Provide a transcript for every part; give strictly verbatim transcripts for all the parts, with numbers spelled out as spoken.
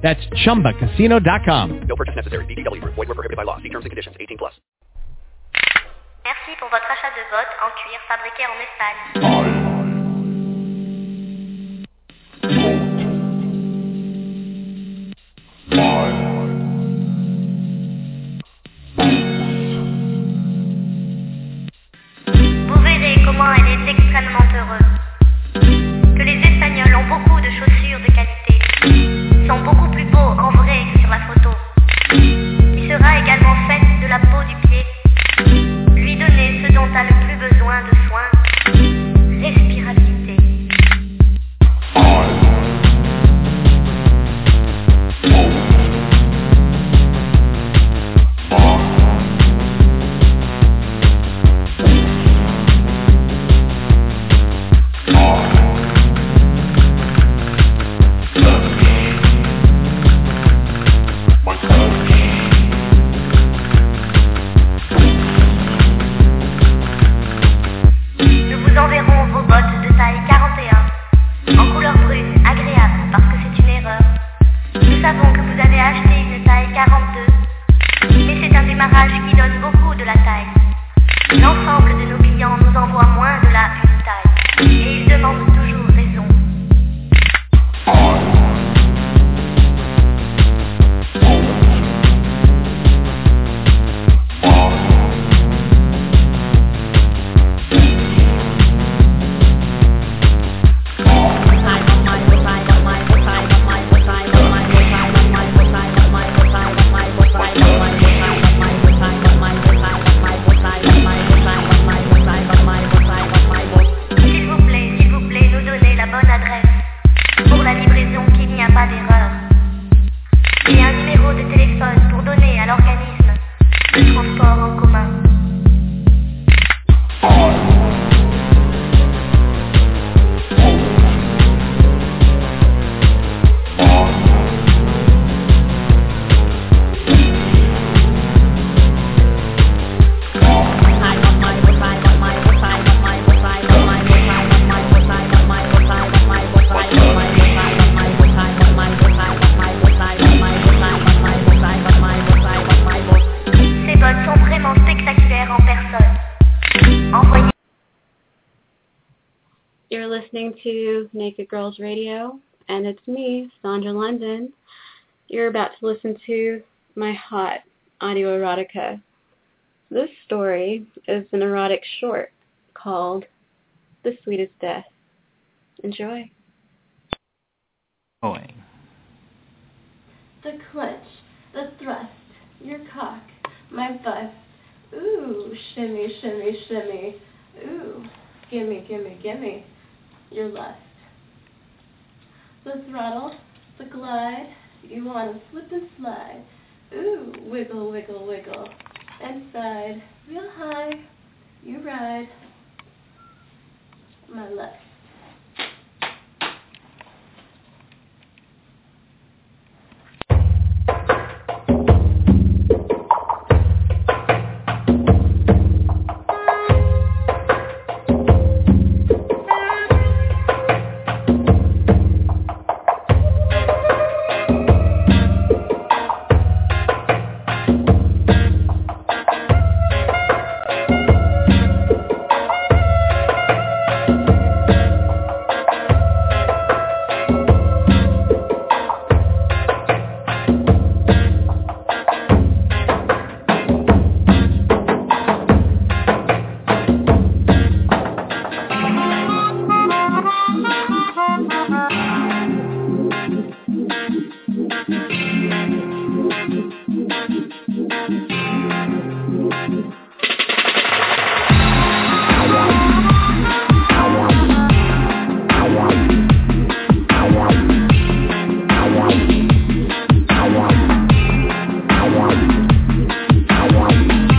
That's chumba casino dot com. No purchase necessary. B G W Group. Void where prohibited by law. See terms and conditions. eighteen plus. Merci pour votre achat de bottes en cuir fabriqué en Espagne. Vous verrez comment elle est extrêmement heureuse. Que les Espagnols ont beaucoup de chaussures de qualité. Sont beaucoup plus beaux en vrai que sur la photo. Il sera également fait de la peau du pied. Lui donner ce dont a le plus besoin de soins. Respirabilité. To Naked Girls Radio, and it's me, Sandra London. You're about to listen to my hot audio erotica. This story is an erotic short called The Sweetest Death. Enjoy. Boy. The clutch, the thrust, your cock, my bust. Ooh, shimmy, shimmy, shimmy. Ooh, gimme, gimme, gimme. Your lust. The throttle, the glide, you want to slip and slide. Ooh, wiggle, wiggle, wiggle. Inside, real high, you ride. My lust. Thank you.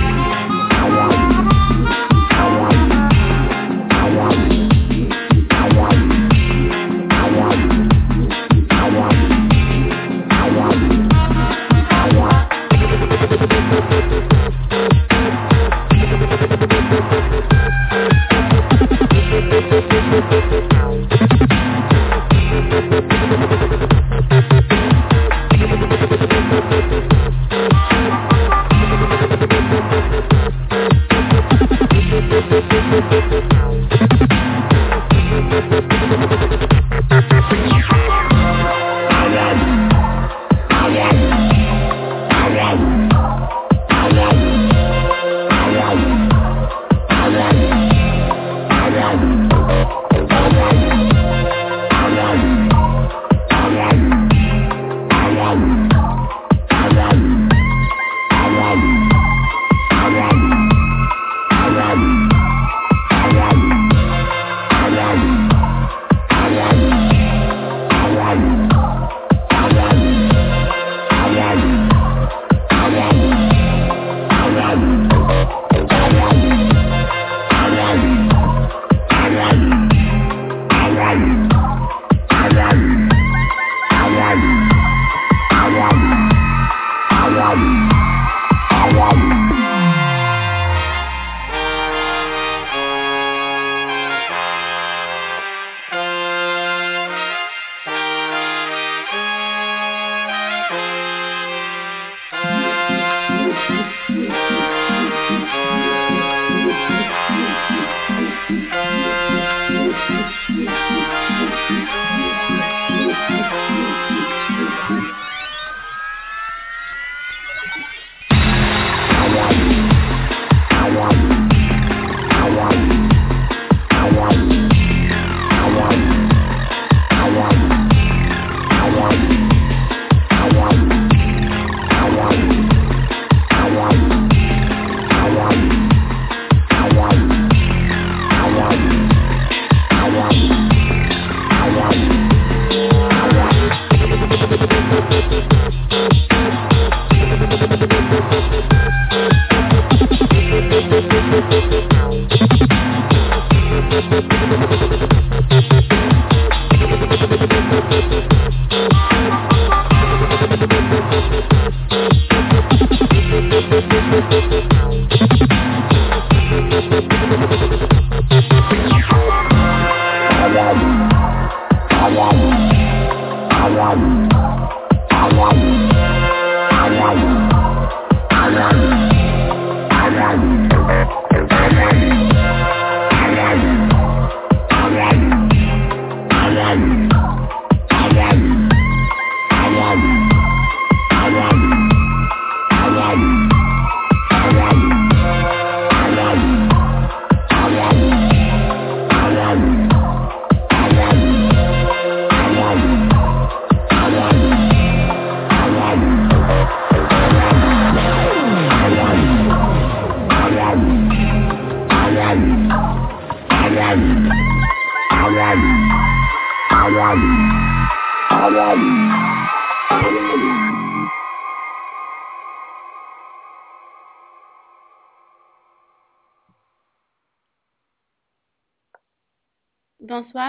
Bonsoir,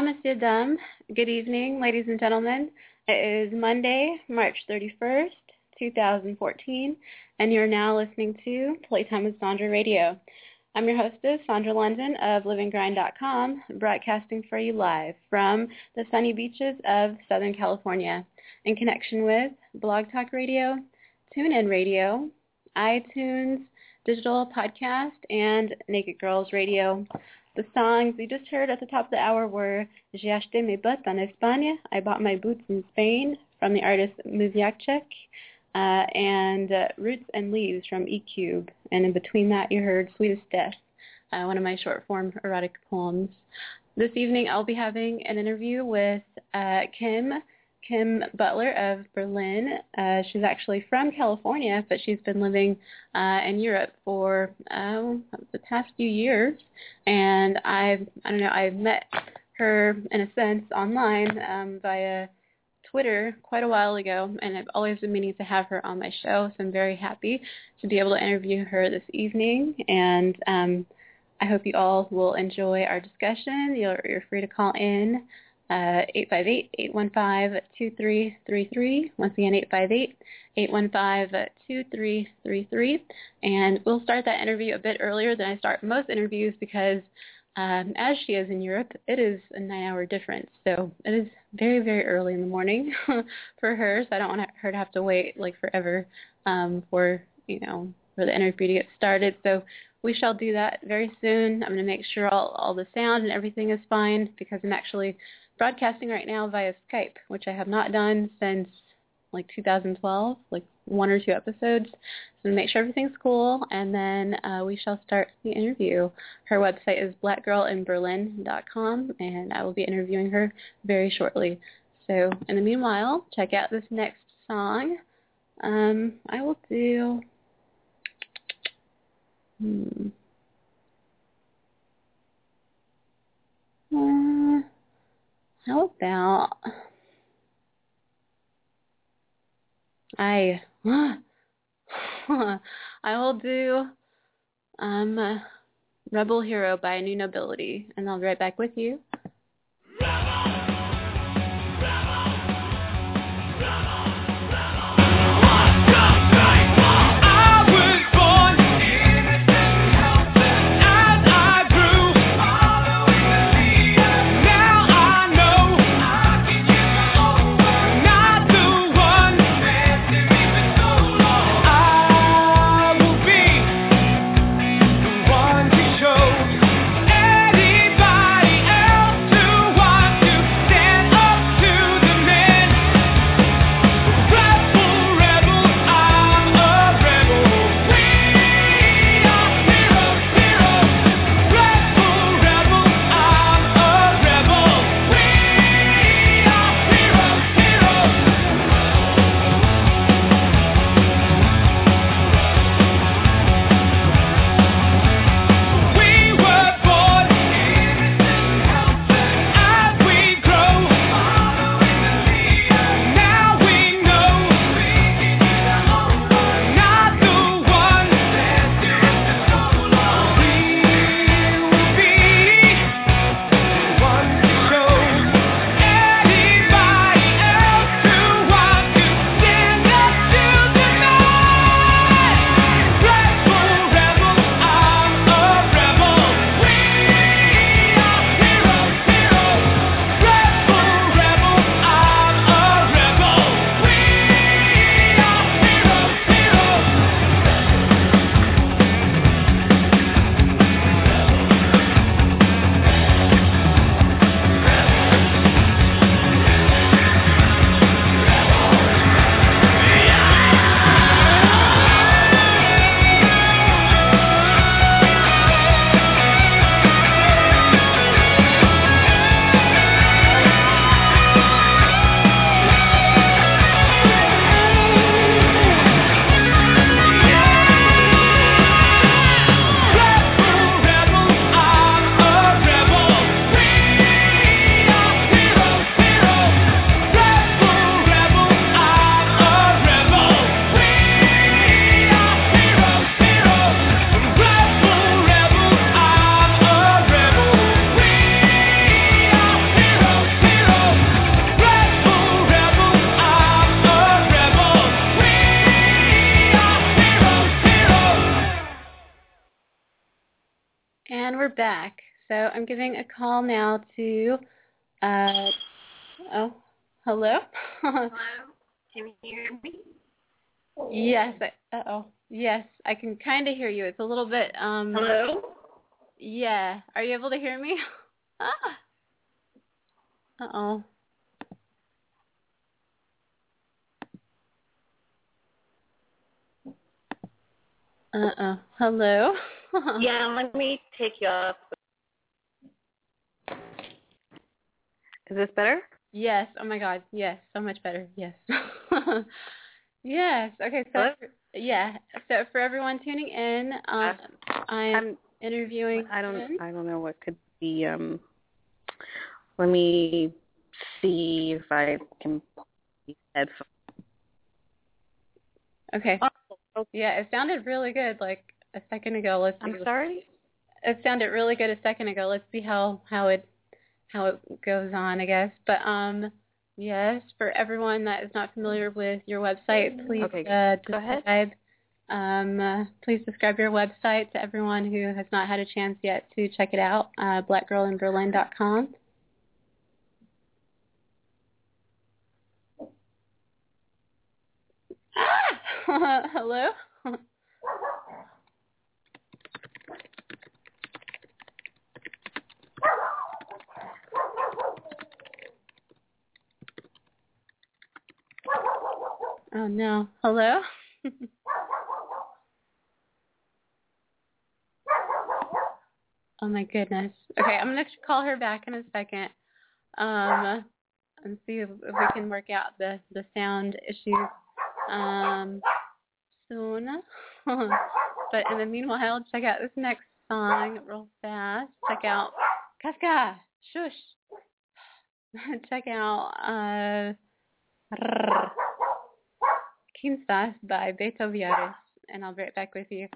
Monsieur Dame. Good evening, ladies and gentlemen. It is Monday, March thirty-first, two thousand fourteen, and you're now listening to Playtime with Sandra Radio. I'm your hostess, Sandra London of live and grind dot com, broadcasting for you live from the sunny beaches of Southern California in connection with Blog Talk Radio, TuneIn Radio, iTunes Digital Podcast, and Naked Girls Radio. The songs you just heard at the top of the hour were J'ai acheté mes bottes en Espagne, I bought my boots in Spain, from the artist Muziak Chek, uh, and uh, Roots and Leaves from E-Cube. And in between that, you heard Sweetest Death, uh, one of my short-form erotic poems. This evening, I'll be having an interview with uh, Kim, Kim Butler of Berlin. Uh, she's actually from California, but she's been living uh, in Europe for um, the past few years. And I've, I don't know, I've met her, in a sense, online um, via Twitter quite a while ago, and I've always been meaning to have her on my show, so I'm very happy to be able to interview her this evening, and um, I hope you all will enjoy our discussion. You're, you're free to call in, uh, eight five eight, eight one five, two three three three, once again, eight five eight, eight one five, two three three three, and we'll start that interview a bit earlier than I start most interviews because Um, as she is in Europe, it is a nine-hour difference, so it is very, very early in the morning for her, so I don't want her to have to wait, like, forever um, for, you know, for the interview to get started, so we shall do that very soon. I'm going to make sure all, all the sound and everything is fine, because I'm actually broadcasting right now via Skype, which I have not done since, like, two thousand twelve, like, one or two episodes, so make sure everything's cool, and then uh, we shall start the interview. Her website is black girl in berlin dot com, and I will be interviewing her very shortly. So in the meanwhile, check out this next song. Um, I will do... Hmm. Uh, how about... I... I will do um, uh, Rebel Hero by A New Nobility, and I'll be right back with you. Help! And we're back. So I'm giving a call now to, uh, oh, hello? Hello? Can you hear me? Yes. I, uh-oh. Yes, I can kind of hear you. It's a little bit, um. Hello? Yeah. Are you able to hear me? Ah. Uh-oh. Uh-oh. Hello? Yeah, let me take you off. Is this better? Yes. Oh, my God. Yes. So much better. Yes. Yes. Okay. So, Hello? yeah. So, for everyone tuning in, um, uh, I'm, I'm interviewing. I don't him. I don't know what could be. Um, let me see if I can put these headphones. Okay. Oh. Yeah, it sounded really good like a second ago. Let's see. I'm sorry? It sounded really good a second ago. Let's see how, how it how it goes on, I guess. But, um, yes, for everyone that is not familiar with your website, please okay, uh, describe um, uh, please describe your website to everyone who has not had a chance yet to check it out, uh, black girl in berlin dot com. Hello? Oh, no. Hello? Oh, my goodness. Okay, I'm going to call her back in a second um, and see if we can work out the, the sound issues. Um, soon. But in the meanwhile, check out this next song real fast. Check out Kaska. Shush. Check out uh, Teen Sas by Beto Villares. And I'll be right back with you.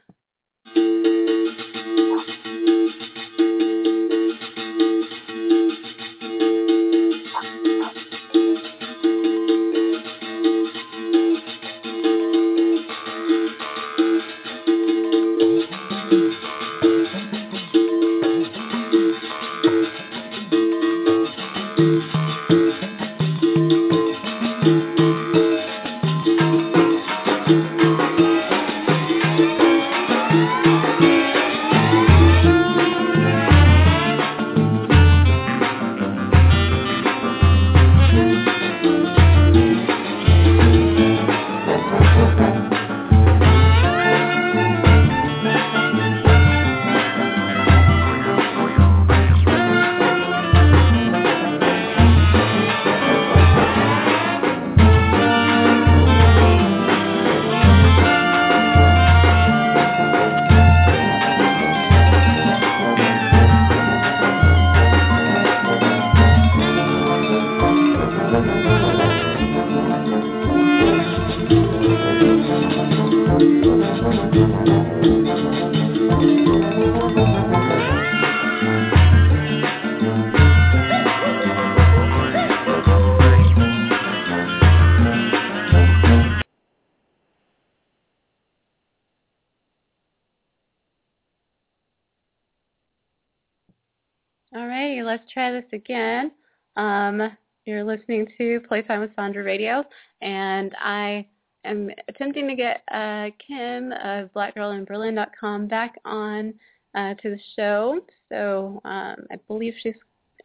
Let's try this again. Um, you're listening to Playtime with Sandra Radio, and I am attempting to get uh, Kim of black girl in berlin dot com back on uh, to the show. So um, I believe she's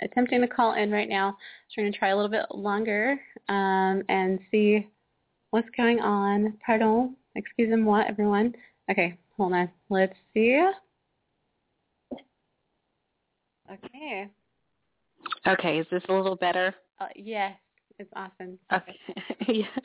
attempting to call in right now. She's going to try a little bit longer um, and see what's going on. Pardon. Excusez-moi, everyone. Okay, hold on. Let's see. Okay. Okay, is this a little better? Uh, yes, it's awesome. Okay. yeah.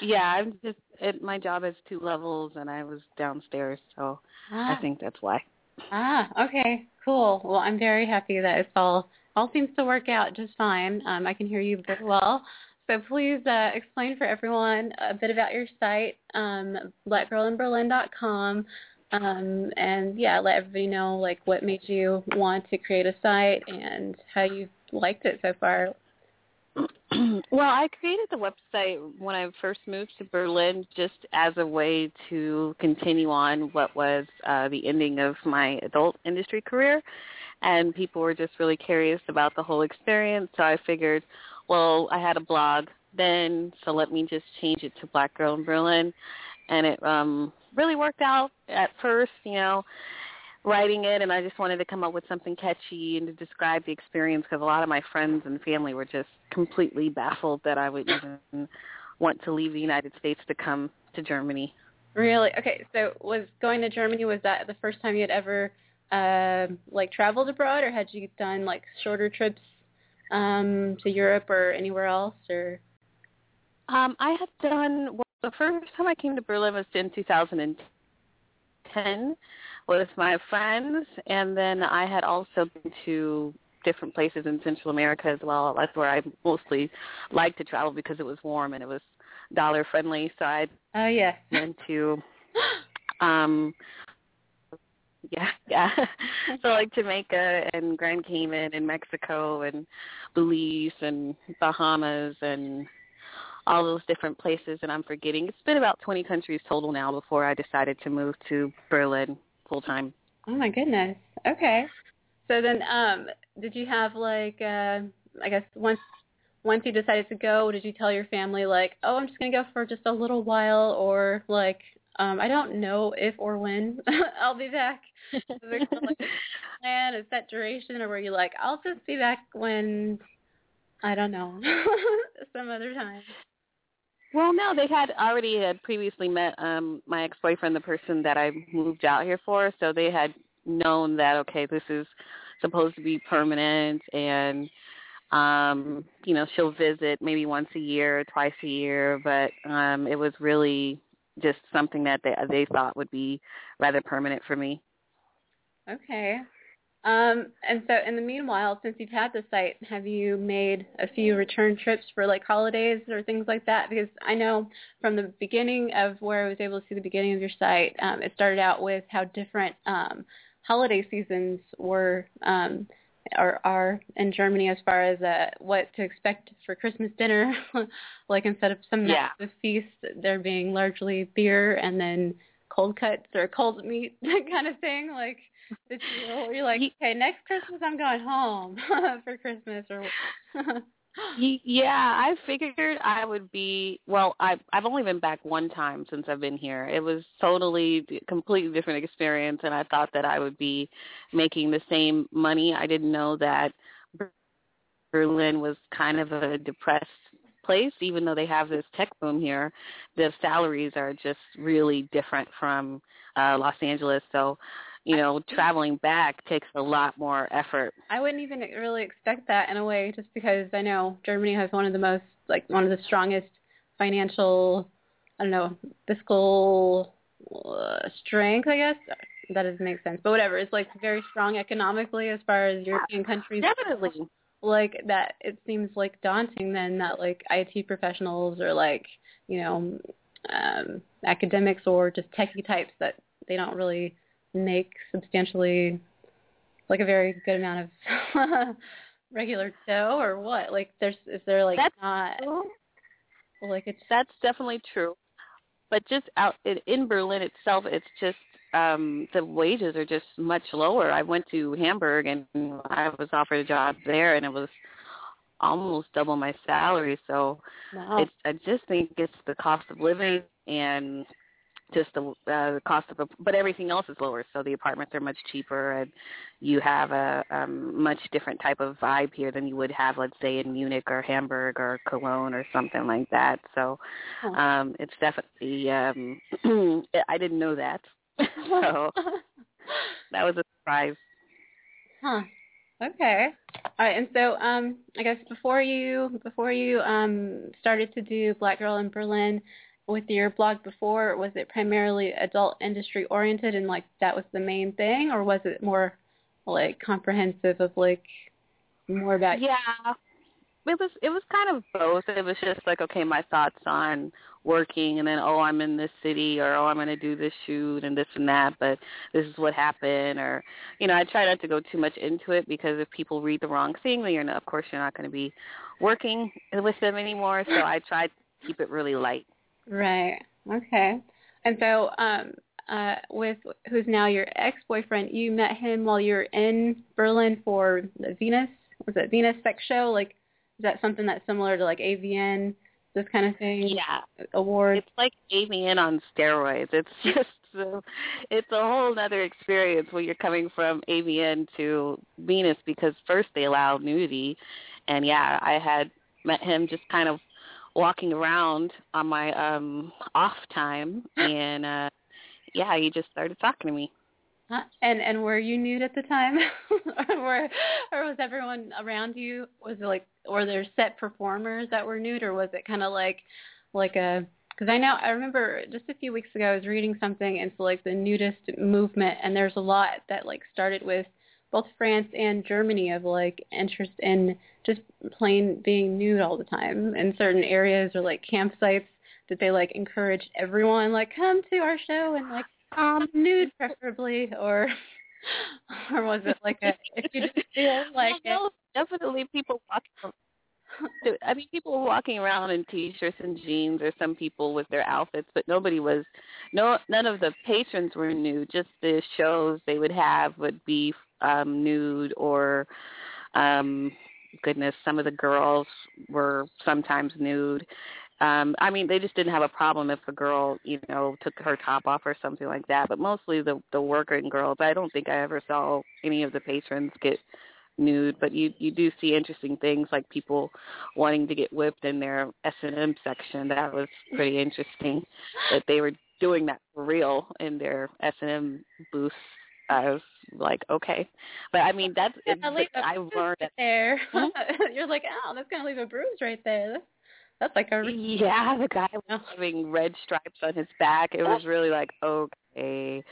yeah, I'm just, it, my job has two levels, and I was downstairs, so ah. I think that's why. Ah, okay, cool. Well, I'm very happy that it's all, all seems to work out just fine. Um, I can hear you very well. So please uh, explain for everyone a bit about your site, um, black girl in berlin dot com. Um, and, yeah, let everybody know, like, what made you want to create a site and how you liked it so far. Well, I created the website when I first moved to Berlin just as a way to continue on what was uh, the ending of my adult industry career, and people were just really curious about the whole experience, so I figured, well, I had a blog then, so let me just change it to Black Girl in Berlin, and it um, really worked out at first, you know, writing it, and I just wanted to come up with something catchy and to describe the experience because a lot of my friends and family were just completely baffled that I would even want to leave the United States to come to Germany. Really? Okay, so was going to Germany, was that the first time you had ever, uh, like, traveled abroad, or had you done, like, shorter trips um, to Europe or anywhere else? Or um, I had done, well, the first time I came to Berlin was in two thousand ten, with my friends, and then I had also been to different places in Central America as well. That's where I mostly liked to travel because it was warm and it was dollar friendly. So I oh yeah went to um yeah yeah so like Jamaica and Grand Cayman and Mexico and Belize and Bahamas and all those different places. And I'm forgetting, it's been about twenty countries total now before I decided to move to Berlin full-time. Oh, my goodness. Okay. So then um, did you have, like, uh, I guess once once you decided to go, did you tell your family, like, oh, I'm just going to go for just a little while, or, like, um, I don't know if or when I'll be back? Is there kind of, like, a plan, a set duration, or were you like, I'll just be back when, I don't know, some other time? Well, no, they had already had previously met um, my ex-boyfriend, the person that I moved out here for, so they had known that, okay, this is supposed to be permanent, and, um, you know, she'll visit maybe once a year, twice a year, but um, it was really just something that they, they thought would be rather permanent for me. Okay. Um, and so in the meanwhile, since you've had the site, have you made a few return trips for, like, holidays or things like that? Because I know from the beginning of where I was able to see the beginning of your site, um, it started out with how different um, holiday seasons were um, or are in Germany as far as uh, what to expect for Christmas dinner. Like, instead of some yeah. massive feast, there being largely beer and then cold cuts or cold meat, that kind of thing. Like, you're like, okay, next Christmas I'm going home for Christmas. Or yeah, I figured I would be, well, I've, I've only been back one time since I've been here. It was totally, completely different experience, and I thought that I would be making the same money. I didn't know that Berlin was kind of a depressed place, even though they have this tech boom here. The salaries are just really different from uh, Los Angeles, so you know, traveling back takes a lot more effort. I wouldn't even really expect that in a way, just because I know Germany has one of the most, like, one of the strongest financial, I don't know, fiscal uh, strength, I guess. That doesn't make sense, but whatever. It's, like, very strong economically as far as European countries. Definitely. Like, that, it seems, like, daunting then that, like, I T professionals or, like, you know, um, academics or just techie types, that they don't really make substantially, like, a very good amount of regular dough, or what? Like, there's, is there, like, that's not true. Like, it's, that's definitely true. But just out in, in Berlin itself, it's just um, the wages are just much lower. I went to Hamburg and I was offered a job there, and it was almost double my salary. So wow. it's, I just think it's the cost of living and just the, uh, the cost of, a, but everything else is lower. So the apartments are much cheaper, and you have a um, much different type of vibe here than you would have, let's say, in Munich or Hamburg or Cologne or something like that. So um, it's definitely, um, I didn't know that. So that was a surprise. Huh. Okay. All right. And so um, I guess before you, before you um, started to do Black Girl in Berlin, with your blog before, was it primarily adult industry oriented and, like, that was the main thing, or was it more, like, comprehensive of, like, more about? Yeah, it was it was kind of both. It was just like, okay, my thoughts on working, and then, oh, I'm in this city, or, oh, I'm going to do this shoot and this and that, but this is what happened. Or, you know, I try not to go too much into it, because if people read the wrong thing, then you're not, of course you're not going to be working with them anymore. So I try to keep it really light. Right. Okay. And so um, uh, with who's now your ex-boyfriend, you met him while you were in Berlin for the Venus, was it Venus Sex Show? Like, is that something that's similar to like A V N, this kind of thing? Yeah. Awards? It's like A V N on steroids. It's just, so, it's a whole other experience when you're coming from A V N to Venus, because first they allow nudity. And yeah, I had met him just kind of walking around on my um, off time, and uh, yeah, he just started talking to me. Huh? And and were you nude at the time, or, were, or was everyone around you? Was it like, were there set performers that were nude, or was it kind of like like a? Because I know I remember just a few weeks ago I was reading something, and so like the nudist movement, and there's a lot that like started with both France and Germany of like interest in just plain being nude all the time in certain areas or like campsites, that they like encouraged everyone like, come to our show and like um nude preferably, or or was it like a, if you just feel like well, it? No, definitely people walking. I mean, people were walking around in T-shirts and jeans, or some people with their outfits, but nobody was, no, none of the patrons were nude. Just the shows they would have would be um, nude, or, um, goodness, some of the girls were sometimes nude. Um, I mean, they just didn't have a problem if a girl, you know, took her top off or something like that, but mostly the, the working girls. I don't think I ever saw any of the patrons get nude, but you you do see interesting things like people wanting to get whipped in their S and M section. That was pretty interesting that they were doing that for real in their S and M booths. I was like, okay, but I mean that's it, I learned there. You're like, oh, that's gonna leave a bruise right there. That's, that's like a yeah. The guy was having red stripes on his back. It was really like, okay. A,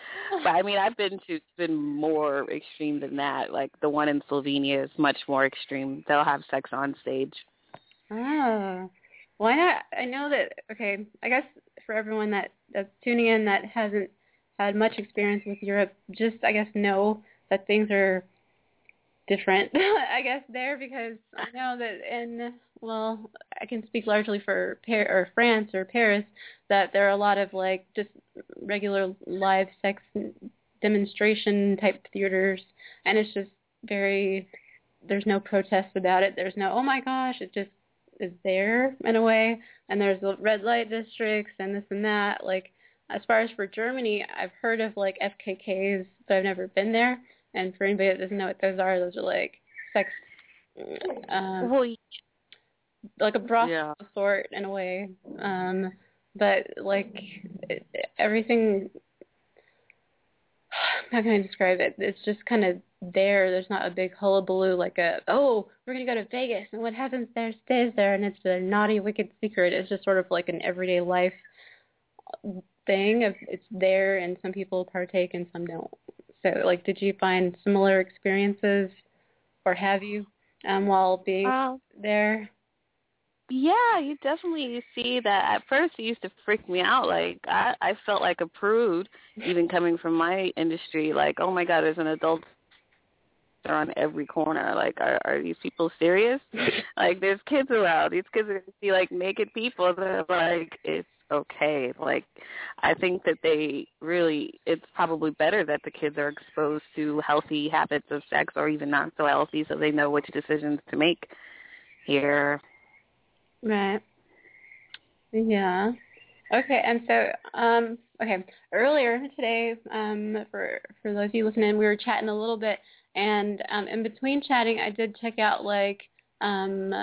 but I mean, I've been to it's been more extreme than that. Like the one in Slovenia is much more extreme. They'll have sex on stage. Oh, why not? I know that. Okay, I guess for everyone that that's tuning in that hasn't had much experience with Europe, just I guess know that things are different. I guess there, because I know that in well, I can speak largely for Par- or France or Paris, that there are a lot of like just regular live sex demonstration type theaters, and it's just very, there's no protest about it, there's no oh my gosh, it just is there in a way, and there's the red light districts and this and that. Like as far as for Germany, I've heard of like F K Ks, but I've never been there, and for anybody that doesn't know what those are, those are like sex um, oh, yeah. like a brothel yeah. sort in a way, um but, like, it, everything, how can I describe it? It's just kind of there. There's not a big hullabaloo like a, oh, we're going to go to Vegas, and what happens there stays there, and it's a naughty, wicked secret. It's just sort of like an everyday life thing. Of it's there, and some people partake, and some don't. So, like, did you find similar experiences, or have you, um, while being wow. there? Yeah, you definitely see that. At first, it used to freak me out. Like, I, I felt like a prude, even coming from my industry. Like, oh, my God, there's an adult they're on every corner. Like, are, are these people serious? Like, there's kids around. These kids are going to see, like, naked people. They're like, it's okay. Like, I think that they really, it's probably better that the kids are exposed to healthy habits of sex, or even not so healthy, so they know which decisions to make here. Right. Yeah. Okay, and so, um, okay, earlier today, um, for, for those of you listening, we were chatting a little bit, and um, in between chatting, I did check out, like, um,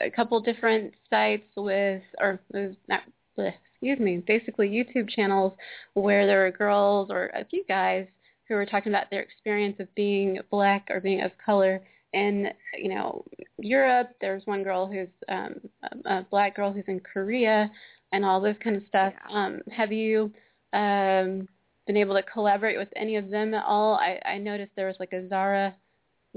a couple different sites with, or, not, excuse me, basically YouTube channels where there were girls or a few guys who were talking about their experience of being black or being of color. In, you know, Europe, there's one girl who's um, a black girl who's in Korea and all this kind of stuff. Yeah. Um, have you um, been able to collaborate with any of them at all? I, I noticed there was like a Zara,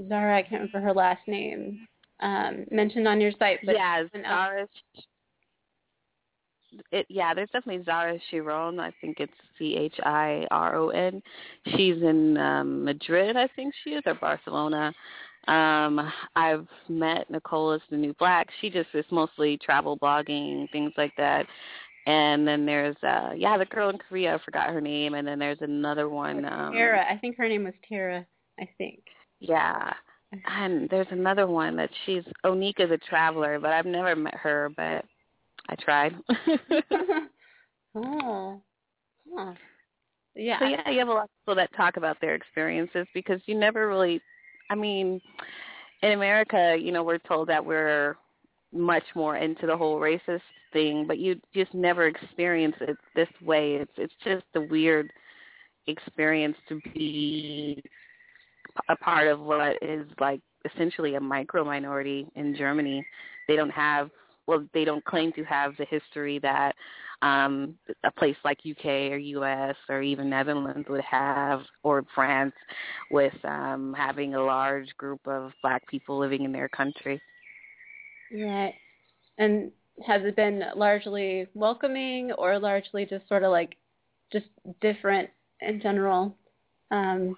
Zara, I can't remember her last name. um, mentioned on your site. But yeah, Zara, it, yeah, there's definitely Zara Chiron. I think it's C H I R O N. She's in um, Madrid, I think she is, or Barcelona. Um, I've met Nicola's the New Black. She just is mostly travel blogging, things like that. And then there's, uh, yeah, the girl in Korea, I forgot her name. And then there's another one. Um, Tara, I think her name was Tara, I think. Yeah. And there's another one that she's, Onika the Traveler, but I've never met her, but I tried. Oh. Huh. Yeah. So, yeah, you have a lot of people that talk about their experiences because you never really, I mean, in America, you know, we're told that we're much more into the whole racist thing, but you just never experience it this way. It's it's just a weird experience to be a part of what is like essentially a micro minority in Germany. They don't have, well, they don't claim to have the history that um, a place like U K or U S or even Netherlands would have, or France, with um, having a large group of black people living in their country. Right. And has it been largely welcoming or largely just sort of like just different in general? Um,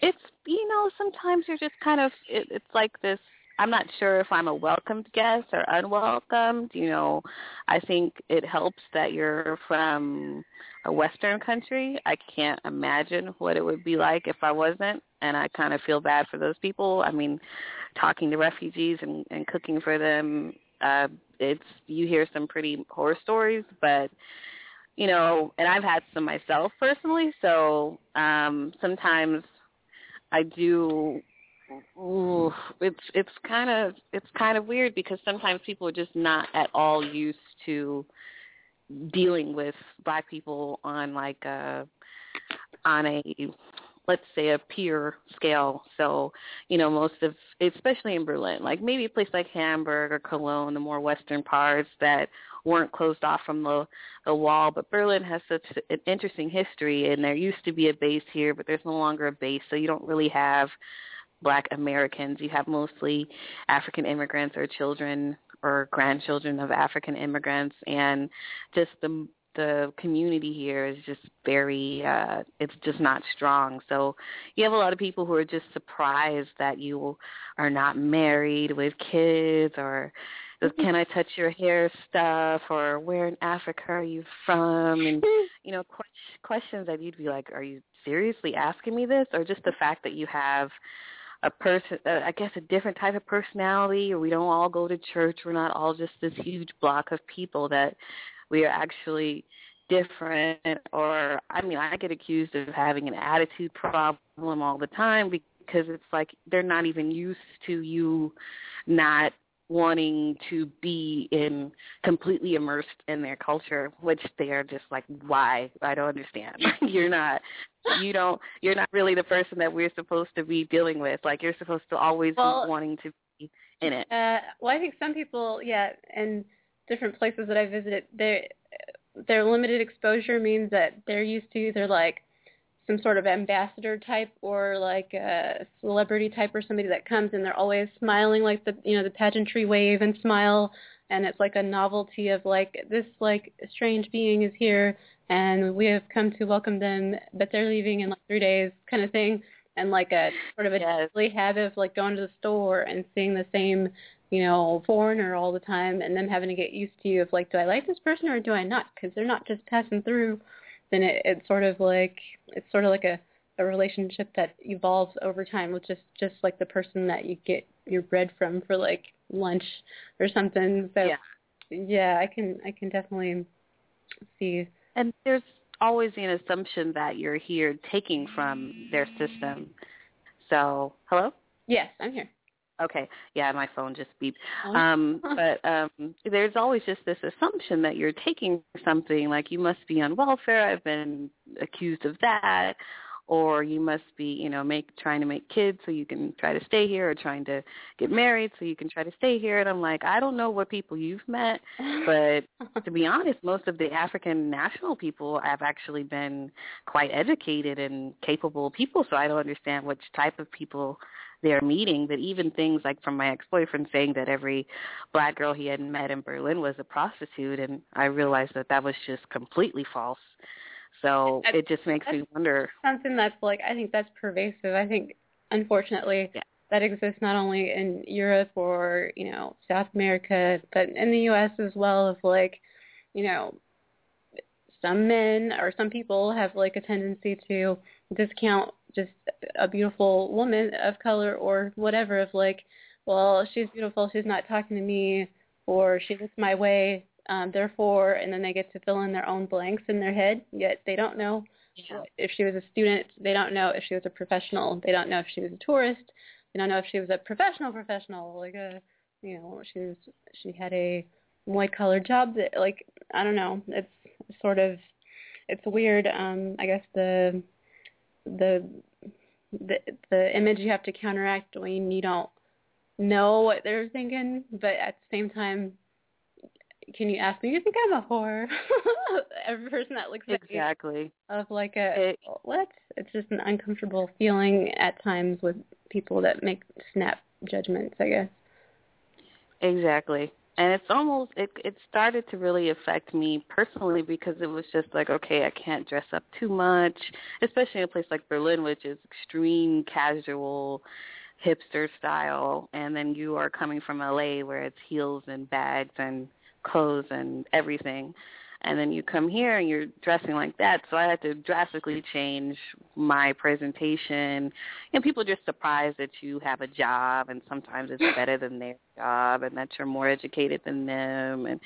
it's, you know, sometimes you're just kind of, it, it's like this, I'm not sure if I'm a welcomed guest or unwelcomed. You know, I think it helps that you're from a Western country. I can't imagine what it would be like if I wasn't, and I kind of feel bad for those people. I mean, talking to refugees and, and cooking for them, uh, it's you hear some pretty horror stories, but, you know, and I've had some myself personally, so um, sometimes I do... Ooh, it's it's kind of it's kind of weird because sometimes people are just not at all used to dealing with black people on like a on a let's say a peer scale. So you know, most of, especially in Berlin, like maybe a place like Hamburg or Cologne, the more western parts that weren't closed off from the the wall. But Berlin has such an interesting history, and there used to be a base here, but there's no longer a base, so you don't really have Black Americans. You have mostly African immigrants or children or grandchildren of African immigrants, and just the the community here is just very, uh, it's just not strong. So you have a lot of people who are just surprised that you are not married with kids, or can I touch your hair stuff, or where in Africa are you from, and, you know, qu- questions that you'd be like, are you seriously asking me this? Or just the fact that you have a person, uh, I guess, a different type of personality, or we don't all go to church. We're not all just this huge block of people, that we are actually different. Or, I mean, I get accused of having an attitude problem all the time because it's like they're not even used to you not wanting to be in completely immersed in their culture, which they are just like, why? I don't understand. You're not, you don't, you're not really the person that we're supposed to be dealing with. Like, you're supposed to always well, be wanting to be in it. Uh, well, I think some people, yeah, in different places that I visited, their their limited exposure means that they're used to either like some sort of ambassador type, or like a celebrity type, or somebody that comes and they're always smiling, like the, you know, the pageantry wave and smile. And it's like a novelty of like, this like strange being is here and we have come to welcome them, but they're leaving in like three days kind of thing. And like a sort of a yes. daily habit of like going to the store and seeing the same, you know, foreigner all the time, and them having to get used to you of like, do I like this person or do I not? Because they're not just passing through. Then it, it's sort of like it's sort of like a, a relationship that evolves over time with just, just like the person that you get your bread from for like lunch or something. So yeah, yeah I can I can definitely see. And there's always an assumption that you're here taking from their system. So hello? Yes, I'm here. Okay. Yeah, my phone just beeped. Um, but um, there's always just this assumption that you're taking something, like you must be on welfare. I've been accused of that. Or you must be, you know, make trying to make kids so you can try to stay here, or trying to get married so you can try to stay here. And I'm like, I don't know what people you've met, but to be honest, most of the African national people have actually been quite educated and capable people. So I don't understand which type of people their meeting, but even things like from my ex-boyfriend saying that every black girl he had met in Berlin was a prostitute, and I realized that that was just completely false. So I, it just makes me wonder. Something that's like, I think that's pervasive. I think, unfortunately, yeah. that exists not only in Europe or, you know, South America, but in the U S as well, of like, you know, some men or some people have like a tendency to discount just a beautiful woman of color or whatever of like, well, she's beautiful, she's not talking to me, or she looks my way, um, therefore, and then they get to fill in their own blanks in their head, yet they don't know yeah. if she was a student, they don't know if she was a professional, they don't know if she was a tourist, they don't know if she was a professional professional, like a, you know, she was, she had a white-collar job that, like, I don't know, it's sort of, it's weird, um, I guess the, the, the, the image you have to counteract when you don't know what they're thinking, but at the same time, can you ask me, you think I'm a whore? Every person that looks at exactly. me of like a, it, what? It's just an uncomfortable feeling at times with people that make snap judgments, I guess. Exactly. And it's almost, it, it started to really affect me personally because it was just like, okay, I can't dress up too much, especially in a place like Berlin, which is extreme casual hipster style. And then you are coming from L A where it's heels and bags and clothes and everything. And then you come here and you're dressing like that. So I had to drastically change my presentation. And people are just surprised that you have a job, and sometimes it's better than their job, and that you're more educated than them. And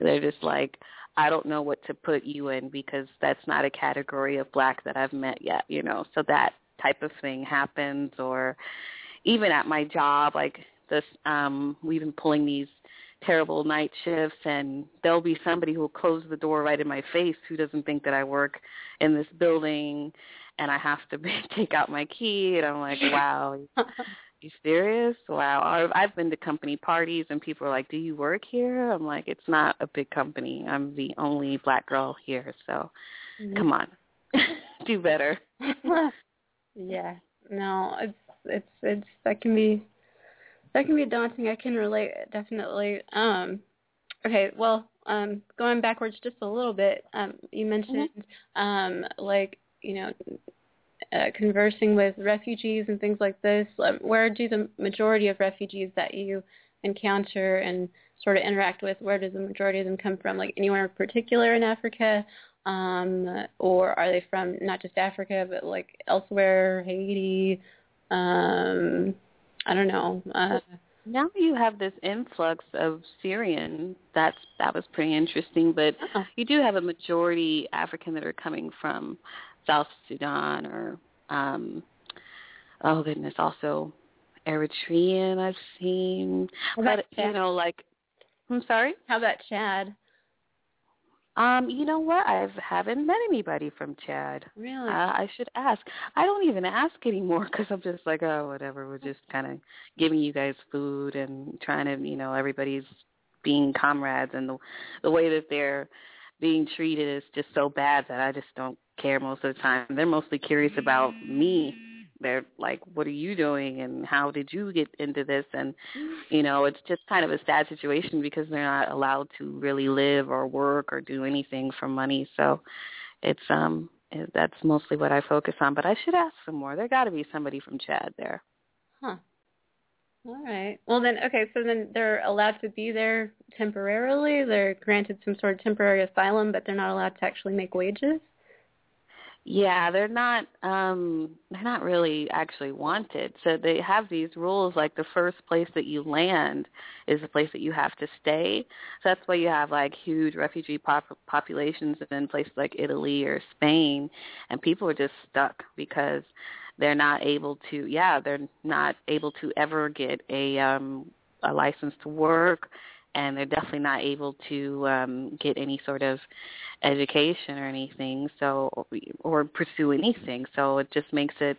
they're just like, I don't know what to put you in because that's not a category of black that I've met yet, you know. So that type of thing happens. Or even at my job, like this, um, we've been pulling these terrible night shifts, and there'll be somebody who'll close the door right in my face who doesn't think that I work in this building, and I have to take out my key, and I'm like, wow, you serious? Wow. I've been to company parties, and people are like, do you work here? I'm like, it's not a big company. I'm the only black girl here, so mm-hmm. come on. Do better. Yeah. No, it's, it's, it's, that can be That can be daunting. I can relate, definitely. Um, okay, well, um, going backwards just a little bit, um, you mentioned, mm-hmm. um, like, you know, uh, conversing with refugees and things like this. Where do the majority of refugees that you encounter and sort of interact with, where does the majority of them come from? Like, anywhere in particular in Africa? Um, or are they from not just Africa, but, like, elsewhere, Haiti, um I don't know. Uh, now you have this influx of Syrian. That's that was pretty interesting, but uh-uh. you do have a majority African that are coming from South Sudan or um, oh goodness, also Eritrean. I've seen, but Chad? You know, like I'm sorry. How about Chad? Um, you know what? I haven't met anybody from Chad. Really? Uh, I should ask. I don't even ask anymore because I'm just like, oh, whatever. We're just kind of giving you guys food and trying to, you know, everybody's being comrades, and the the way that they're being treated is just so bad that I just don't care most of the time. They're mostly curious about me. They're like, what are you doing, and how did you get into this? And, you know, it's just kind of a sad situation because they're not allowed to really live or work or do anything for money. So it's um it, that's mostly what I focus on. But I should ask some more. There got to be somebody from Chad there. Huh. All right. Well, then, okay, so then they're allowed to be there temporarily. They're granted some sort of temporary asylum, but they're not allowed to actually make wages. Yeah, they're not um, they're not really actually wanted. So they have these rules, like the first place that you land is the place that you have to stay. So that's why you have like huge refugee pop- populations in places like Italy or Spain, and people are just stuck because they're not able to. Yeah, they're not able to ever get a um, a license to work. And they're definitely not able to um, get any sort of education or anything, so or pursue anything. So it just makes it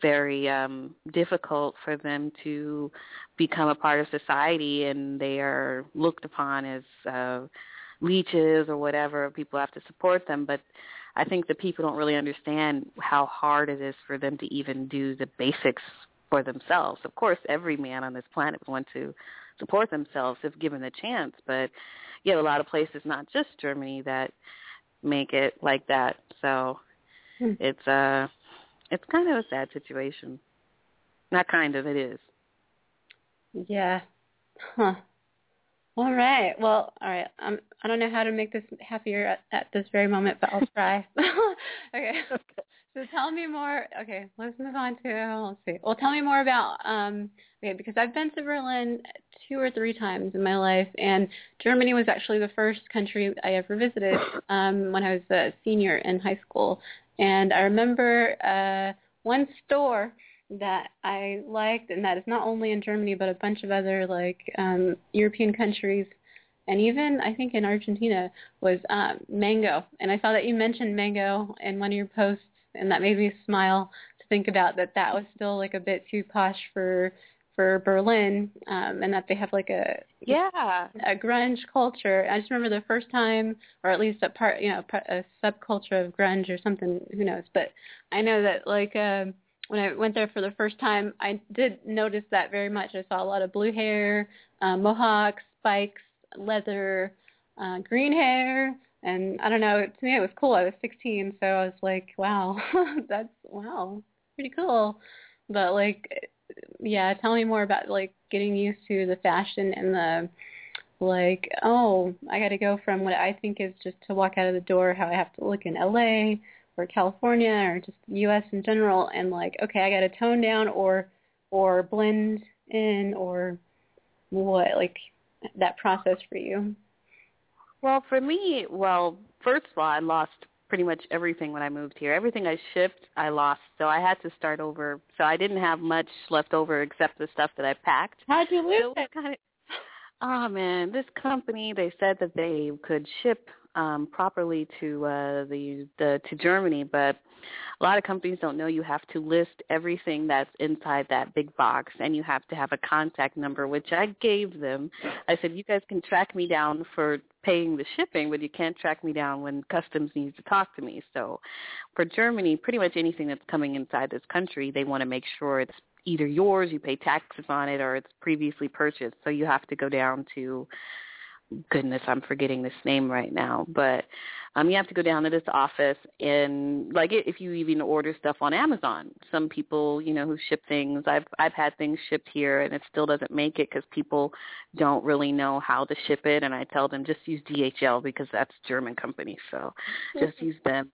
very um, difficult for them to become a part of society, and they are looked upon as uh, leeches or whatever. People have to support them, but I think the people don't really understand how hard it is for them to even do the basics for themselves. Of course, every man on this planet would want to support themselves if given the chance, but you have a lot of places, not just Germany, that make it like that. So hmm. it's uh, it's kind of a sad situation. Not kind of, it is. Yeah. Huh. All right. Well, all right. Um, I don't know how to make this happier at, at this very moment, but I'll try. Okay. So tell me more. Okay. Let's move on to, let's see. Well, tell me more about, um, okay, because I've been to Berlin two or three times in my life, and Germany was actually the first country I ever visited um, when I was a senior in high school. And I remember uh, one store that I liked, and that is not only in Germany but a bunch of other like um, European countries, and even I think in Argentina, was um, mango. And I saw that you mentioned mango in one of your posts, and that made me smile to think about that that was still like a bit too posh for for Berlin, um, and that they have like a yeah a grunge culture. I just remember the first time, or at least a part, you know, a subculture of grunge or something, who knows, but I know that like um when I went there for the first time, I did notice that very much. I saw a lot of blue hair, uh, mohawks, spikes, leather, uh, green hair, and I don't know. To me, it was cool. I was sixteen, so I was like, "Wow, that's wow, pretty cool." But like, yeah, tell me more about like getting used to the fashion and the like. Oh, I got to go from what I think is just to walk out of the door, how I have to look in L A or California, or just the U S in general, and like, okay, I got to tone down or or blend in, or what, like that process for you? Well, for me, well, first of all, I lost pretty much everything when I moved here. Everything I shipped, I lost, so I had to start over. So I didn't have much left over except the stuff that I packed. How'd you lose so it? Kind of, oh, man, this company, they said that they could ship Um, properly to uh, the, the to Germany, but a lot of companies don't know you have to list everything that's inside that big box, and you have to have a contact number, which I gave them. I said, you guys can track me down for paying the shipping, but you can't track me down when customs needs to talk to me. So for Germany, pretty much anything that's coming inside this country, they want to make sure it's either yours, you pay taxes on it, or it's previously purchased, so you have to go down to goodness, I'm forgetting this name right now, but um, you have to go down to this office, and like if you even order stuff on Amazon, some people, you know, who ship things, I've I've had things shipped here and it still doesn't make it because people don't really know how to ship it, and I tell them just use D H L because that's a German company, so just use them.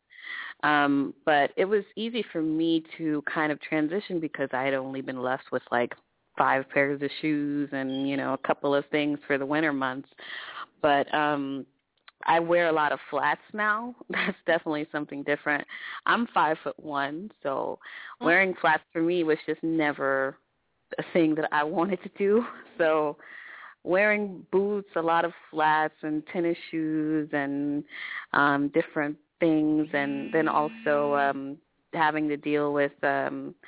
Um, but it was easy for me to kind of transition because I had only been left with like five pairs of shoes and, you know, a couple of things for the winter months. But um, I wear a lot of flats now. That's definitely something different. I'm five foot one, so wearing flats for me was just never a thing that I wanted to do. So wearing boots, a lot of flats and tennis shoes and um, different things, and then also um, having to deal with um, –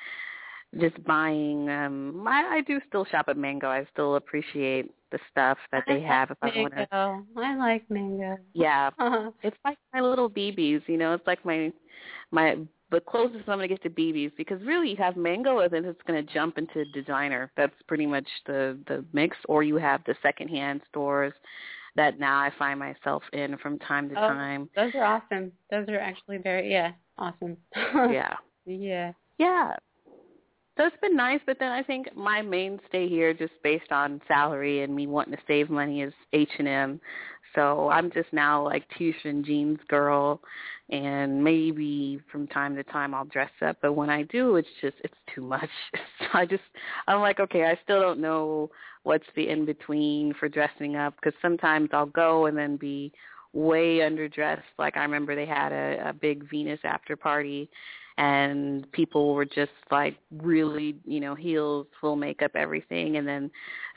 just buying, um, I, I do still shop at Mango. I still appreciate the stuff that they have. If I want to, I like Mango. Yeah, uh-huh. It's like my little B Bs, you know. It's like my my the closest I'm gonna get to B Bs, because really you have Mango, and then it's gonna jump into designer. That's pretty much the the mix. Or you have the secondhand stores that now I find myself in from time to oh, time. Those are awesome. Those are actually very yeah awesome. yeah. Yeah. Yeah. So it's been nice, but then I think my mainstay here, just based on salary and me wanting to save money, is H and M. So I'm just now like t-shirt and jeans girl, and maybe from time to time I'll dress up. But when I do, it's just it's too much. I just I'm like, okay, I still don't know what's the in between for dressing up, because sometimes I'll go and then be way underdressed. Like I remember they had a, a big Venus after party, and people were just like really, you know, heels, full makeup, everything. And then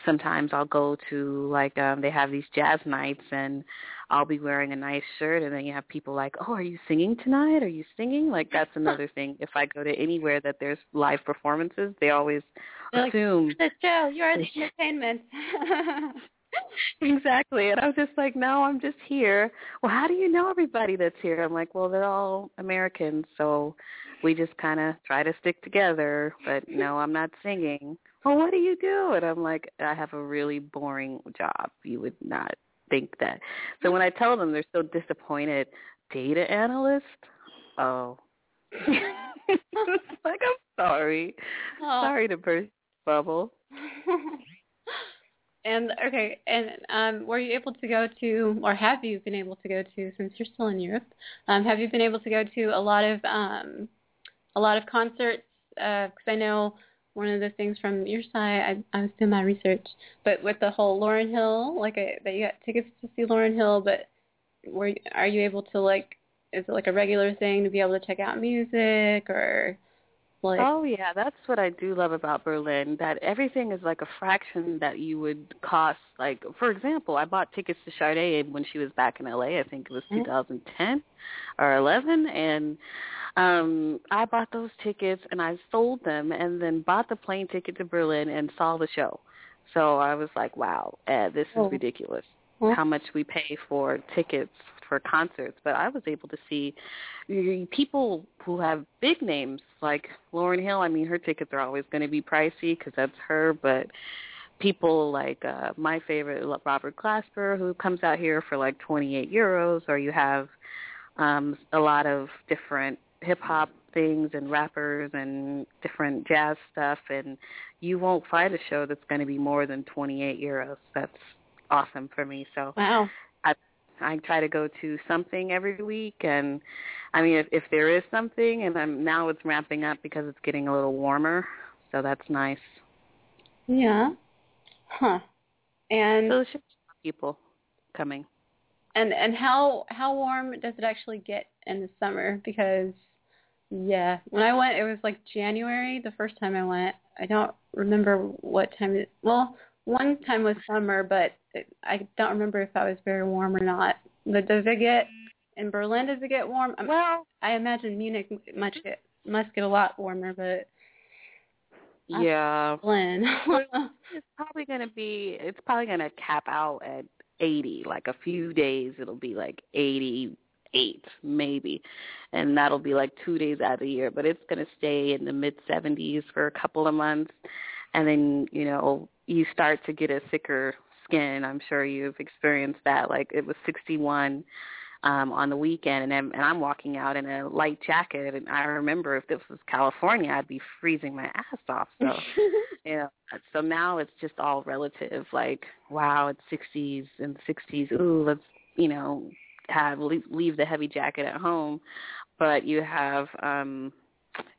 sometimes I'll go to like um, they have these jazz nights, and I'll be wearing a nice shirt, and then you have people like, oh, are you singing tonight? Are you singing? Like that's another thing. If I go to anywhere that there's live performances, they always They're assume. Like, the show, you're the entertainment. Exactly. And I was just like, no, I'm just here. Well, how do you know everybody that's here? I'm like, well, they're all Americans, so we just kind of try to stick together, but no, I'm not singing. Well, what do you do? And I'm like, I have a really boring job. You would not think that. So when I tell them, they're so disappointed. Data analyst? Oh. Like, I'm sorry. Oh. Sorry to burst the bubble. And, okay, and um, were you able to go to, or have you been able to go to, since you're still in Europe, um, have you been able to go to a lot of um, a lot of concerts? Because uh, I know one of the things from your side, I, I was doing my research, but with the whole Lauryn Hill, like a, that you got tickets to see Lauryn Hill, but were are you able to, like, is it like a regular thing to be able to check out music or... Like, oh, yeah, that's what I do love about Berlin, that everything is like a fraction that you would cost. Like, for example, I bought tickets to Sade when she was back in L A, I think it was two thousand ten or eleven, and um, I bought those tickets and I sold them and then bought the plane ticket to Berlin and saw the show. So I was like, wow, eh, this is ridiculous, how much we pay for tickets for concerts, but I was able to see people who have big names like Lauryn Hill. I mean, her tickets are always going to be pricey because that's her, but people like uh, my favorite, Robert Glasper, who comes out here for like twenty-eight euros, or you have um, a lot of different hip-hop things and rappers and different jazz stuff, and you won't find a show that's going to be more than twenty-eight euros. That's awesome for me. So wow. I try to go to something every week, and I mean, if, if there is something, and I'm now it's ramping up because it's getting a little warmer, so that's nice. Yeah. Huh. And so there's just people coming. And and how how warm does it actually get in the summer? Because yeah, when I went, it was like January the first time I went. I don't remember what time it. Well, one time was summer, but I don't remember if I was very warm or not. But does it get in Berlin? Does it get warm? Well, I imagine Munich must get must get a lot warmer, but yeah, Berlin. it's probably gonna be it's probably gonna cap out at eighty. Like a few days, it'll be like eighty-eight maybe, and that'll be like two days out of the year. But it's gonna stay in the mid seventies for a couple of months, and then you know you start to get a thicker skin. I'm sure you've experienced that. Like it was sixty-one um, on the weekend, and I'm, and I'm walking out in a light jacket. And I remember if this was California, I'd be freezing my ass off. So, you know, so now it's just all relative. Like, wow, it's sixties and sixties. Ooh, let's you know have leave, leave the heavy jacket at home. But you have, um,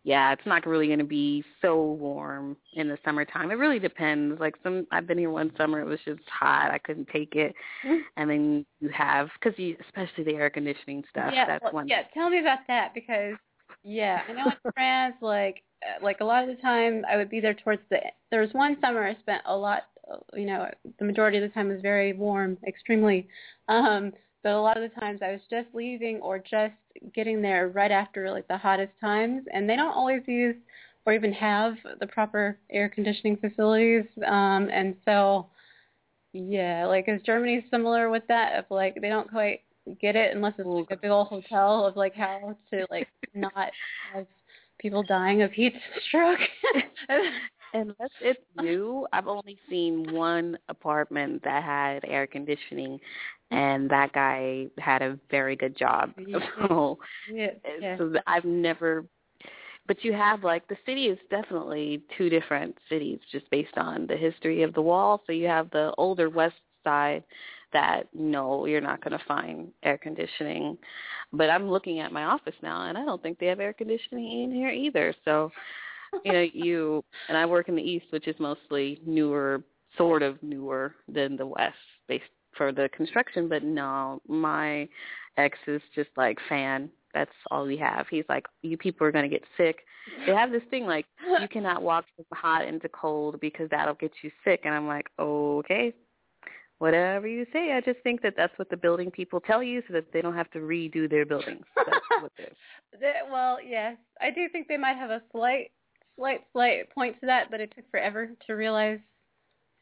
yeah, it's not really going to be so warm in the summertime. It really depends. Like some, I've been here one summer. It was just hot. I couldn't take it. Mm-hmm. And then you have, because you, especially the air conditioning stuff. Yeah, that's well, one. Yeah, tell me about that because, yeah, I know in France, like, like a lot of the time I would be there towards the, there was one summer I spent a lot, you know, the majority of the time was very warm, extremely, um, but a lot of the times I was just leaving or just getting there right after like the hottest times, and they don't always use or even have the proper air conditioning facilities. Um, and so, yeah, like is Germany similar with that? Of like they don't quite get it unless it's like a big old hotel of like how to like not have people dying of heat stroke. Unless it's new, I've only seen one apartment that had air conditioning, and that guy had a very good job. Yeah. So, yeah. Yeah. So I've never, but you have like the city is definitely two different cities just based on the history of the wall. So you have the older West Side that, no, you're not going to find air conditioning. But I'm looking at my office now, and I don't think they have air conditioning in here either. So, you know, you and I work in the East, which is mostly newer, sort of newer than the West based for the construction. But no, my ex is just like fan. That's all we have. He's like, you people are going to get sick. They have this thing like you cannot walk from hot into cold because that'll get you sick. And I'm like, okay, whatever you say. I just think that that's what the building people tell you so that they don't have to redo their buildings. That's what it is. Well, yes, I do think they might have a slight Slight, slight point to that, but it took forever to realize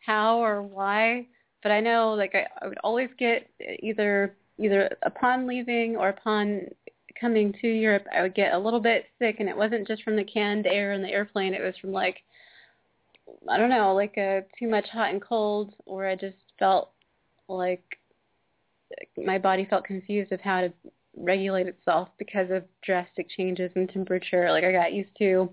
how or why. But I know, like, I, I would always get either either upon leaving or upon coming to Europe, I would get a little bit sick, and it wasn't just from the canned air in the airplane. It was from, like, I don't know, like a, too much hot and cold, or I just felt like my body felt confused with how to regulate itself because of drastic changes in temperature. Like, I got used to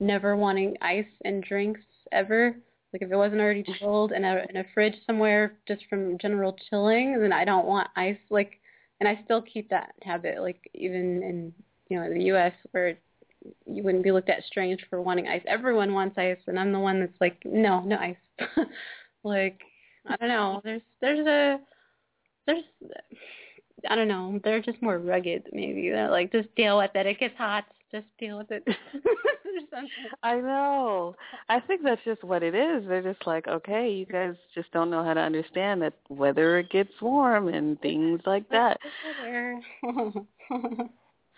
never wanting ice and drinks ever. Like, if it wasn't already chilled in a, in a fridge somewhere just from general chilling, then I don't want ice. Like, and I still keep that habit, like, even in, you know, in the U S where you wouldn't be looked at strange for wanting ice. Everyone wants ice, and I'm the one that's like, no, no ice. Like, I don't know. There's, there's a, there's, I don't know. They're just more rugged, maybe. They're like, just deal with it. It gets hot. Just deal with it. I know. I think that's just what it is. They're just like, okay, you guys just don't know how to understand that whether it gets warm and things like that.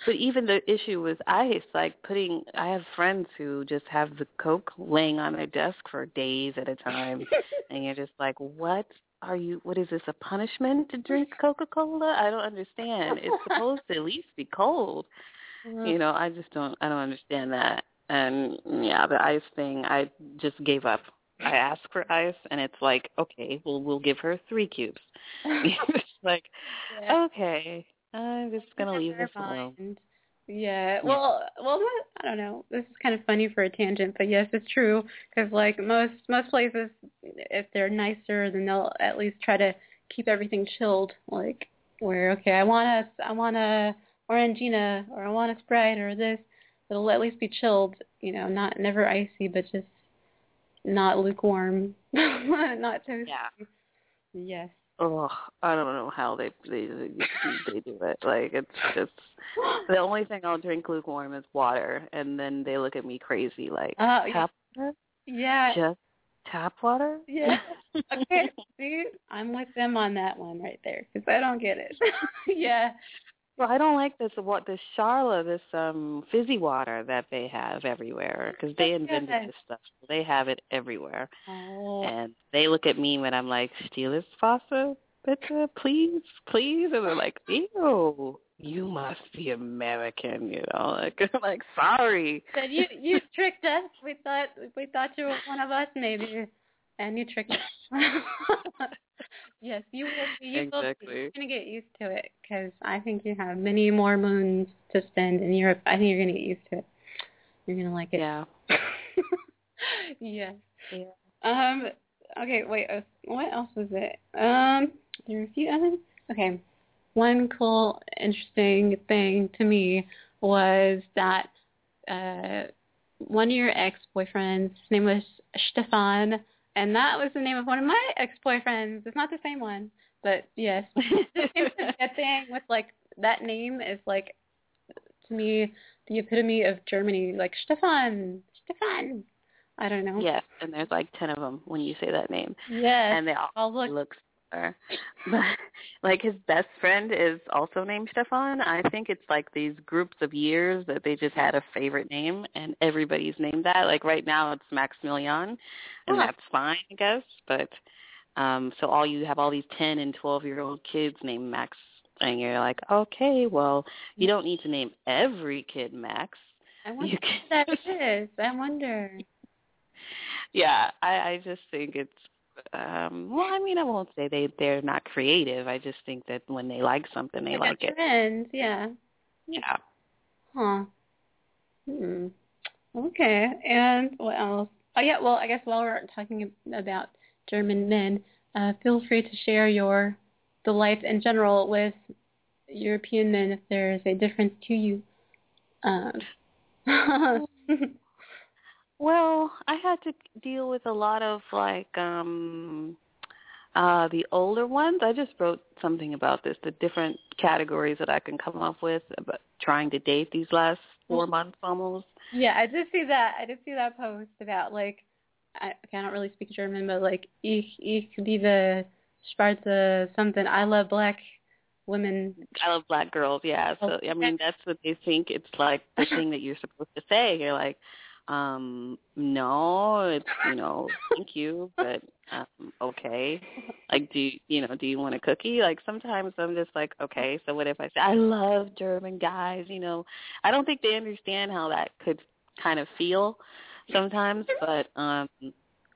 But even the issue with ice, like putting, I have friends who just have the Coke laying on their desk for days at a time. And you're just like, what? Are you, what is this, a punishment to drink Coca-Cola? I don't understand. It's supposed to at least be cold. You know, I just don't, I don't understand that. And yeah, the ice thing, I just gave up. I asked for ice, and it's like, okay, well, we'll give her three cubes. It's like, yeah. Okay, I'm just going to leave this alone. Yeah, well, well, I don't know. This is kind of funny for a tangent, but yes, it's true. Because, like, most, most places, if they're nicer, then they'll at least try to keep everything chilled. Like, where, okay, I want a, I want a Orangina, or I want a Sprite, or this. It'll at least be chilled, you know, not never icy, but just not lukewarm, not toasty. Yeah. Yes. Oh, I don't know how they they, they do it. Like, it's just the only thing I'll drink lukewarm is water, and then they look at me crazy, like uh, tap water. Yeah. Just tap water. Yeah. Okay. See, I'm with them on that one right there because I don't get it. Yeah. Well, I don't like this what this Charla, this um, fizzy water that they have everywhere because they invented this stuff. They have it everywhere, oh. And they look at me when I'm like, "Stieles Wasser, bitte, please, please," and they're like, "Ew, you must be American," you know? Like, I'm like, sorry. So you you tricked us. We thought we thought you were one of us, maybe, and you tricked us. Yes, you will be. You exactly. Will be. You're going to get used to it because I think you have many more moons to spend in Europe. I think you're going to get used to it. You're going to like it. Yeah. Yes. Yeah. Um. Okay, wait. What else was it? Um. There were a few others. Okay. One cool, interesting thing to me was that uh, one of your ex-boyfriends, his name was Stefan. And that was the name of one of my ex-boyfriends. It's not the same one, but yes. That thing with, like, that name is, like, to me, the epitome of Germany. Like, Stefan, Stefan. I don't know. Yes, and there's, like, ten of them when you say that name. Yes. And they all, all look, look similar. But, like, his best friend is also named Stefan. I think it's, like, these groups of years that they just had a favorite name, and everybody's named that. Like, right now it's Maximilian. And that's fine, I guess, but um, so all you have all these ten and twelve-year-old kids named Max, and you're like, okay, well, you don't need to name every kid Max. I wonder you what can... that is. I wonder. Yeah, I, I just think it's, um, well, I mean, I won't say they, they're not creative. I just think that when they like something, they, they like it. Friends, yeah. Yeah. Huh. Hmm. Okay, and what else? Oh, yeah, well, I guess while we're talking about German men, uh, feel free to share your the life in general with European men if there is a difference to you. Um. Well, I had to deal with a lot of, like, um, uh, the older ones. I just wrote something about this, the different categories that I can come up with about trying to date these last four months almost. Yeah, I did see that. I did see that post about, like, I, okay, I don't really speak German, but, like, ich, ich liebe schwarze something. I love black women. I love black girls, yeah. So, I mean, that's what they think. It's, like, the thing that you're supposed to say. You're like, um, no, it's, you know, thank you, but um, okay. Like, do you, you know, do you want a cookie? Like, sometimes I'm just like, okay, so what if I say, I love German guys, you know. I don't think they understand how that could kind of feel sometimes, but um,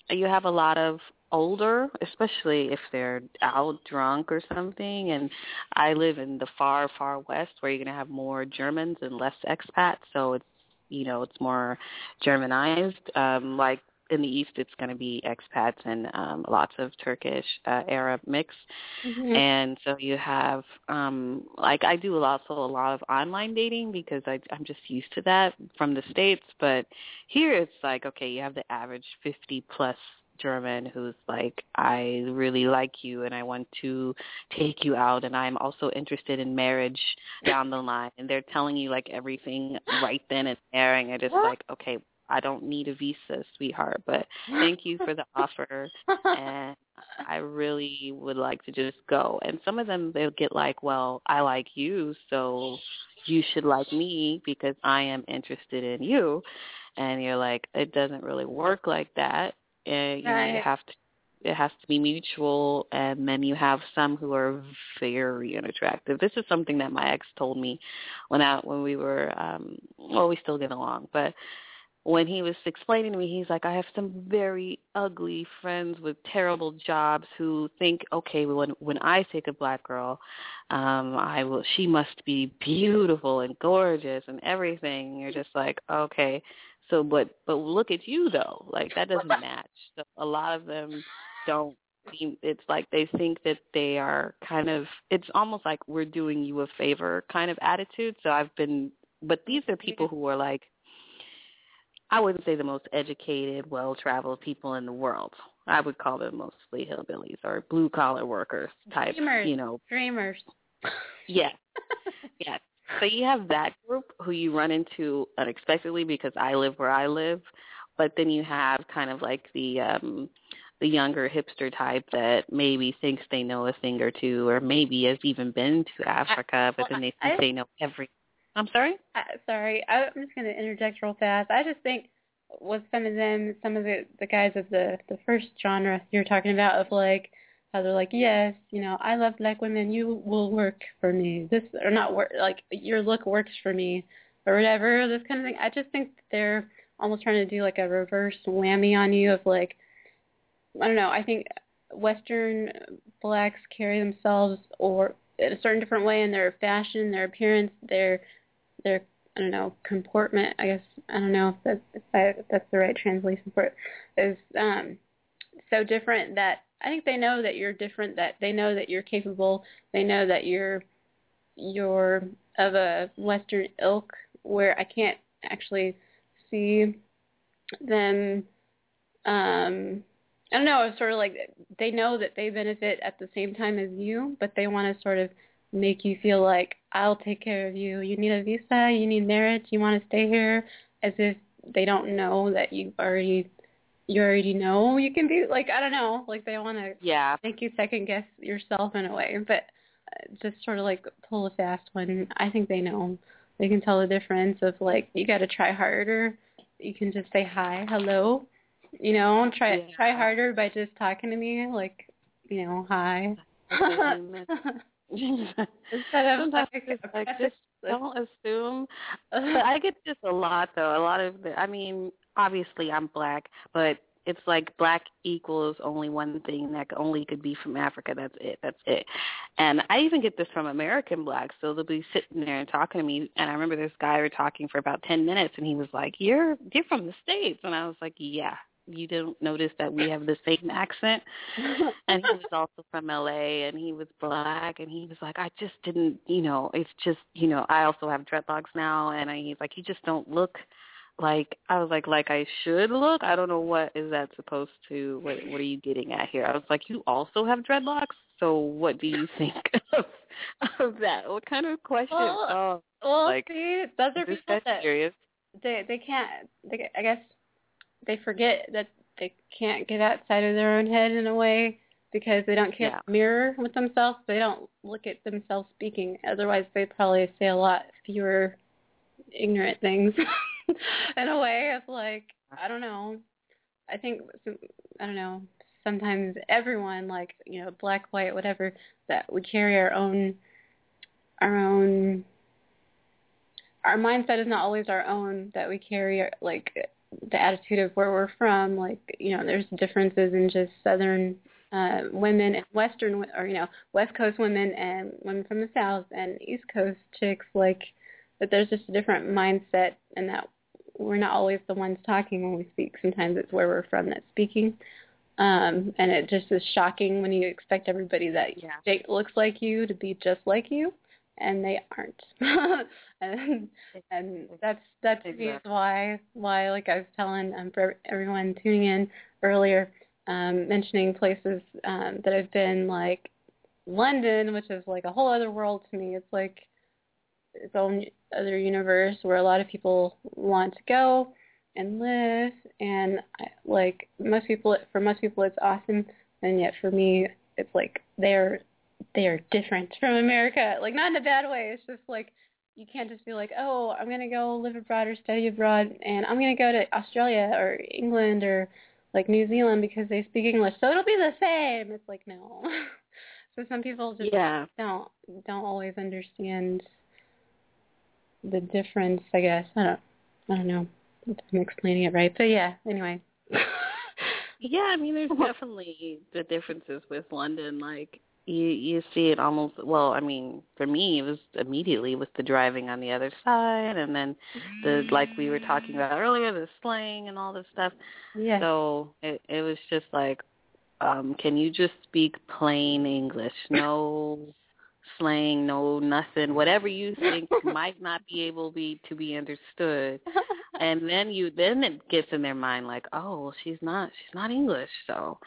you have a lot of older, especially if they're out drunk or something, and I live in the far, far west where you're going to have more Germans and less expats, so it's, you know, it's more Germanized. Um, like in the East, it's going to be expats and um, lots of Turkish, uh, Arab mix. Mm-hmm. And so you have, um, like I do also a lot of online dating because I, I'm just used to that from the States. But here it's like, okay, you have the average fifty-plus German who's like, I really like you and I want to take you out and I'm also interested in marriage down the line, and they're telling you like everything right then and there, and you're just like, okay, I don't need a visa, sweetheart, but thank you for the offer and I really would like to just go. And some of them, they'll get like, well, I like you, so you should like me because I am interested in you, and you're like, it doesn't really work like that. And, you know, right. you have to, it has to be mutual, and then you have some who are very unattractive. This is something that my ex told me when I, when we were, um, well, we still get along, but when he was explaining to me, he's like, I have some very ugly friends with terrible jobs who think, okay, when when I take a black girl, um, I will, she must be beautiful and gorgeous and everything. You're just like, okay. So, but but look at you though, like that doesn't match. So a lot of them don't seem, it's like they think that they are kind of, it's almost like we're doing you a favor kind of attitude. So I've been, but these are people who are like, I wouldn't say the most educated, well-traveled people in the world. I would call them mostly hillbillies or blue-collar workers type, dreamers, you know. Dreamers. Yes, yes. So you have that group who you run into unexpectedly because I live where I live, but then you have kind of like the um, the younger hipster type that maybe thinks they know a thing or two, or maybe has even been to Africa, but well, then they think I, they know everything. I'm sorry? I, sorry. I, I'm just going to interject real fast. I just think with some of them, some of the, the guys of the, the first genre you're talking about of like, how they're like, yes, you know, I love black women. You will work for me. This or not work, like your look works for me, or whatever. This kind of thing. I just think they're almost trying to do like a reverse whammy on you of like, I don't know. I think Western blacks carry themselves or in a certain different way in their fashion, their appearance, their their I don't know comportment. I guess I don't know if that's if, I, if that's the right translation for it. Is um, so different that. I think they know that you're different, that they know that you're capable, they know that you're you're of a Western ilk where I can't actually see them, um, I don't know, it's sort of like they know that they benefit at the same time as you, but they want to sort of make you feel like, I'll take care of you, you need a visa, you need marriage, you want to stay here, as if they don't know that you've already... You already know you can be like, I don't know, like they want to yeah. make you second guess yourself in a way, but just sort of like pull a fast one. I think they know. They can tell the difference of like, you got to try harder. You can just say hi, hello, you know, try yeah. try harder by just talking to me like, you know, hi. Instead of like, like just don't assume. But I get this a lot though. A lot of, the, I mean. Obviously, I'm black, but it's like black equals only one thing that only could be from Africa. That's it. That's it. And I even get this from American blacks. So they'll be sitting there and talking to me. And I remember this guy we were talking for about ten minutes, and he was like, you're, you're from the States. And I was like, yeah, you don't notice that we have the same accent. And he was also from L A, and he was black, and he was like, I just didn't, you know, it's just, you know, I also have dreadlocks now. And I, he's like, you just don't look. Like, I was like, like I should look? I don't know what is that supposed to, what, what are you getting at here? I was like, you also have dreadlocks? So what do you think of, of that? What kind of question? Well, oh, well like, see, those are people that, serious? they they can't, they, I guess they forget that they can't get outside of their own head in a way because they don't can't yeah. mirror with themselves. They don't look at themselves speaking. Otherwise, they probably say a lot fewer ignorant things. in a way of like, I don't know. I think, I don't know, sometimes everyone, like, you know, black, white, whatever, that we carry our own, our own, our mindset is not always our own, that we carry, like, the attitude of where we're from. Like, you know, there's differences in just Southern uh, women and Western, or, you know, West Coast women and women from the South and East Coast chicks, like, that there's just a different mindset, and that we're not always the ones talking when we speak. Sometimes it's where we're from that's speaking. Um, and it just is shocking when you expect everybody that yeah. Jake looks like you to be just like you, and they aren't. and, and that's that's exactly. why why like I was telling um, for everyone tuning in earlier, um, mentioning places um, that I've been, like London, which is like a whole other world to me. It's like its own other universe where a lot of people want to go and live, and I, like most people, for most people it's awesome, and yet for me it's like they're they're different from America, like not in a bad way. It's just like you can't just be like, oh, I'm gonna go live abroad or study abroad, and I'm gonna go to Australia or England or like New Zealand because they speak English, so it'll be the same. It's like, no. So some people just yeah. don't don't always understand the difference, I guess. I don't I don't know if I'm explaining it right, but yeah, anyway. Yeah, I mean, there's definitely the differences with London. Like, you you see it almost, well, I mean, for me, it was immediately with the driving on the other side, and then, the like we were talking about earlier, the slang and all this stuff. Yeah. So it, it was just like, um, can you just speak plain English? No slang, no nothing, whatever you think might not be able be, to be understood. And then you then it gets in their mind like, oh, she's not she's not English. So,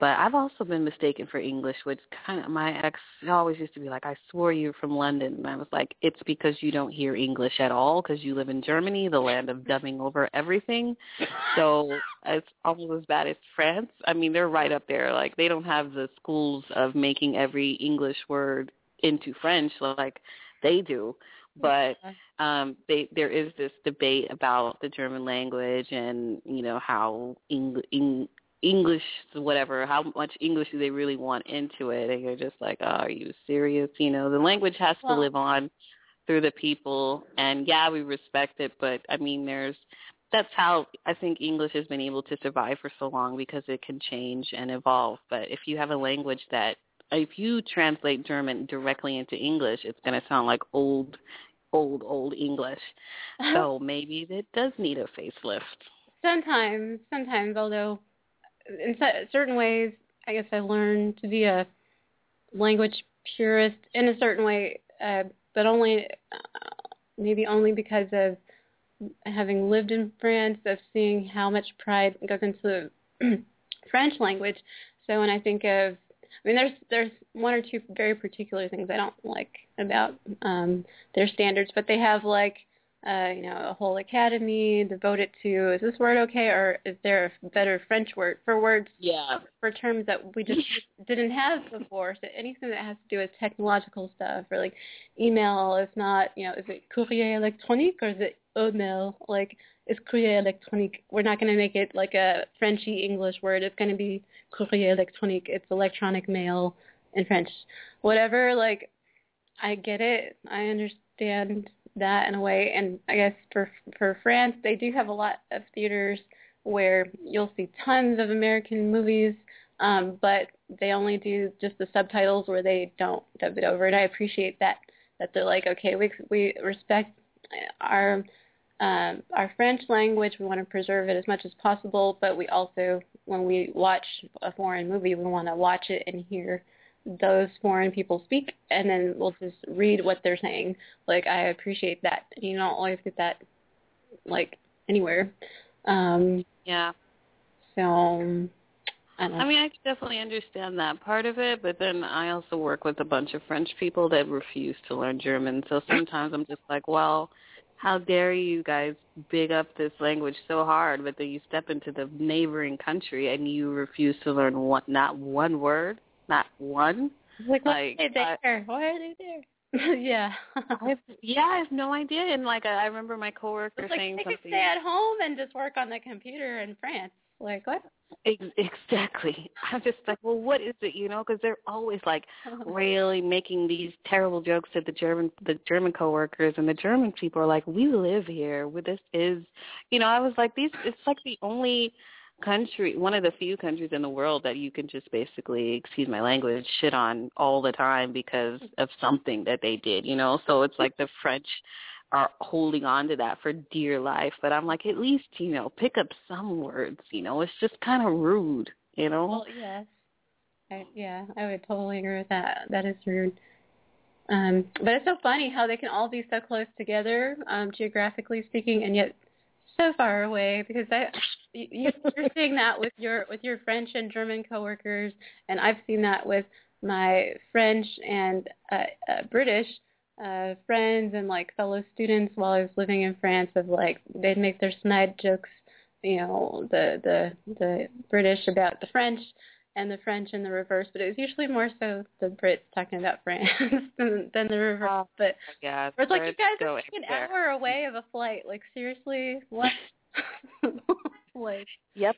but I've also been mistaken for English, which kind of my ex always used to be like, I swore you were from London, and I was like, it's because you don't hear English at all because you live in Germany, the land of dumbing over everything. So it's almost as bad as France. I mean, they're right up there. Like, they don't have the schools of making every English word into French like they do, but um, they, there is this debate about the German language and, you know, how Eng- Eng- English, whatever, how much English do they really want into it? And you're just like, oh, are you serious? You know, the language has well, to live on through the people, and yeah, we respect it, but I mean, there's that's how I think English has been able to survive for so long, because it can change and evolve. But if you have a language that if you translate German directly into English, it's going to sound like old, old, old English. So maybe it does need a facelift. Sometimes, sometimes, although in certain ways, I guess I learned to be a language purist in a certain way, uh, but only uh, maybe only because of having lived in France, of seeing how much pride goes into the French language. So when I think of I mean, there's there's one or two very particular things I don't like about um, their standards, but they have, like, uh, you know, a whole academy devoted to, is this word okay, or is there a better French word for words, yeah. for terms that we just didn't have before? So anything that has to do with technological stuff, or, like, email is not, you know, is it courrier électronique, or is it email? Like, it's courrier électronique. We're not going to make it like a Frenchy English word. It's going to be courrier électronique. It's electronic mail in French. Whatever, like, I get it. I understand that in a way. And I guess for for France, they do have a lot of theaters where you'll see tons of American movies, um, but they only do just the subtitles where they don't dub it over. And I appreciate that, that they're like, okay, we we respect our Um, our French language, we want to preserve it as much as possible, but we also, when we watch a foreign movie, we want to watch it and hear those foreign people speak, and then we'll just read what they're saying. Like, I appreciate that. You don't always get that, like, anywhere. Um, yeah. So, I don't know. I mean, I definitely understand that part of it, but then I also work with a bunch of French people that refuse to learn German, so sometimes I'm just like, well, how dare you guys big up this language so hard, but then you step into the neighboring country and you refuse to learn one, not one word, not one. Like, why like, are they there? I, why are they there? Yeah. I've, yeah, I have no idea. And, like, I remember my coworker like saying something. They could stay at home and just work on the computer in France. Like, what? Exactly. I'm just like, well, what is it, you know? Because they're always, like, really making these terrible jokes to the German the German coworkers, and the German people are like, we live here. This is, you know, I was like, these. It's like the only country, one of the few countries in the world that you can just basically, excuse my language, shit on all the time because of something that they did, you know? So it's like the French are holding on to that for dear life. But I'm like, at least, you know, pick up some words, you know? It's just kind of rude, you know? Well, yes. I, yeah, I would totally agree with that. That is rude. Um, but it's so funny how they can all be so close together, um, geographically speaking, and yet so far away, because I, you, you're seeing that with your with your French and German coworkers, and I've seen that with my French and uh, uh, British uh, friends and like fellow students while I was living in France. Of like they'd make their snide jokes, you know, the the the British about the French, and the French in the reverse. But it was usually more so the Brits talking about France than, than the reverse. Oh, but yeah, it's like, you guys are like an there. hour away of a flight. Like, seriously? What? Like, yep.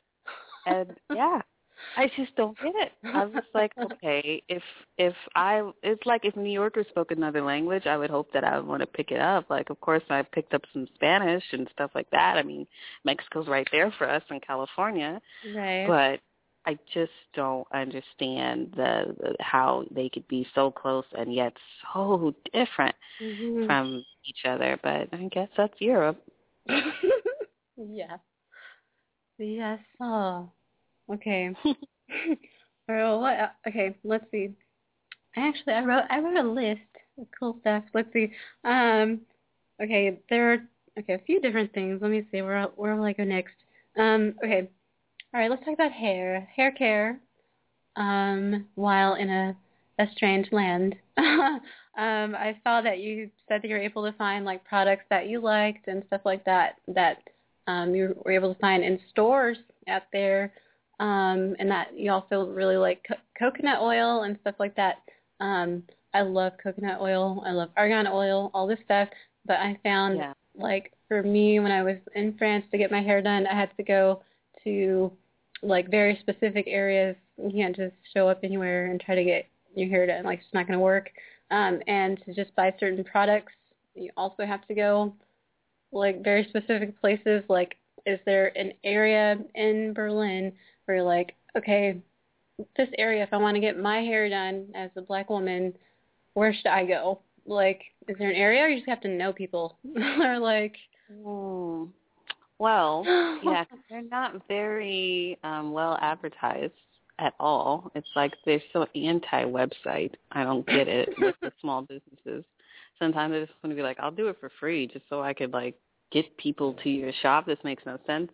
And, yeah. I just don't get it. I was like, okay, if if I, it's like if New Yorkers spoke another language, I would hope that I would want to pick it up. Like, of course, I picked up some Spanish and stuff like that. I mean, Mexico's right there for us in California. Right. But I just don't understand the, the how they could be so close and yet so different mm-hmm. from each other. But I guess that's Europe. Yeah. Yes. Oh. Okay. Well, what, okay. Let's see. Actually, I wrote I wrote a list of cool stuff. Let's see. Um. Okay. There are okay a few different things. Let me see. Where where will I go next? Um. Okay. All right, let's talk about hair, hair care, um, while in a, a strange land. um, I saw that you said that you were able to find, like, products that you liked and stuff like that, that um, you were able to find in stores out there, um, and that you also really like co- coconut oil and stuff like that. Um, I love coconut oil. I love argan oil, all this stuff. But I found, yeah. like, for me, when I was in France to get my hair done, I had to go to like very specific areas. You can't just show up anywhere and try to get your hair done. Like, it's not going to work. Um, and to just buy certain products, you also have to go like very specific places. Like, is there an area in Berlin where you're like, okay, this area, if I want to get my hair done as a black woman, where should I go? Like, is there an area, or you just have to know people? Or like, oh. Well, yeah, cause they're not very um, well advertised at all. It's like they're so anti-website. I don't get it with the small businesses. Sometimes I just want to be like, I'll do it for free just so I could, like, get people to your shop. This makes no sense.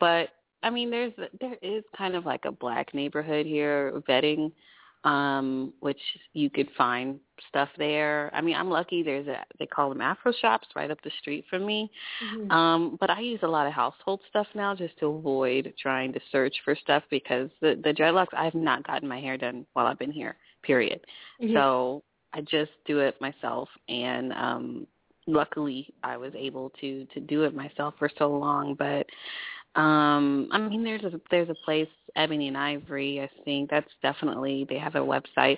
But, I mean, there's there is kind of like a black neighborhood here, vetting, um, which you could find stuff there. I mean, I'm lucky. There's a, they call them Afro shops right up the street from me. Mm-hmm. Um, but I use a lot of household stuff now just to avoid trying to search for stuff, because the, the dreadlocks, I've not gotten my hair done while I've been here, period. Mm-hmm. So I just do it myself. And, um, luckily I was able to, to do it myself for so long, but, Um, I mean, there's a, there's a place, Ebony and Ivory, I think. That's definitely, they have a website.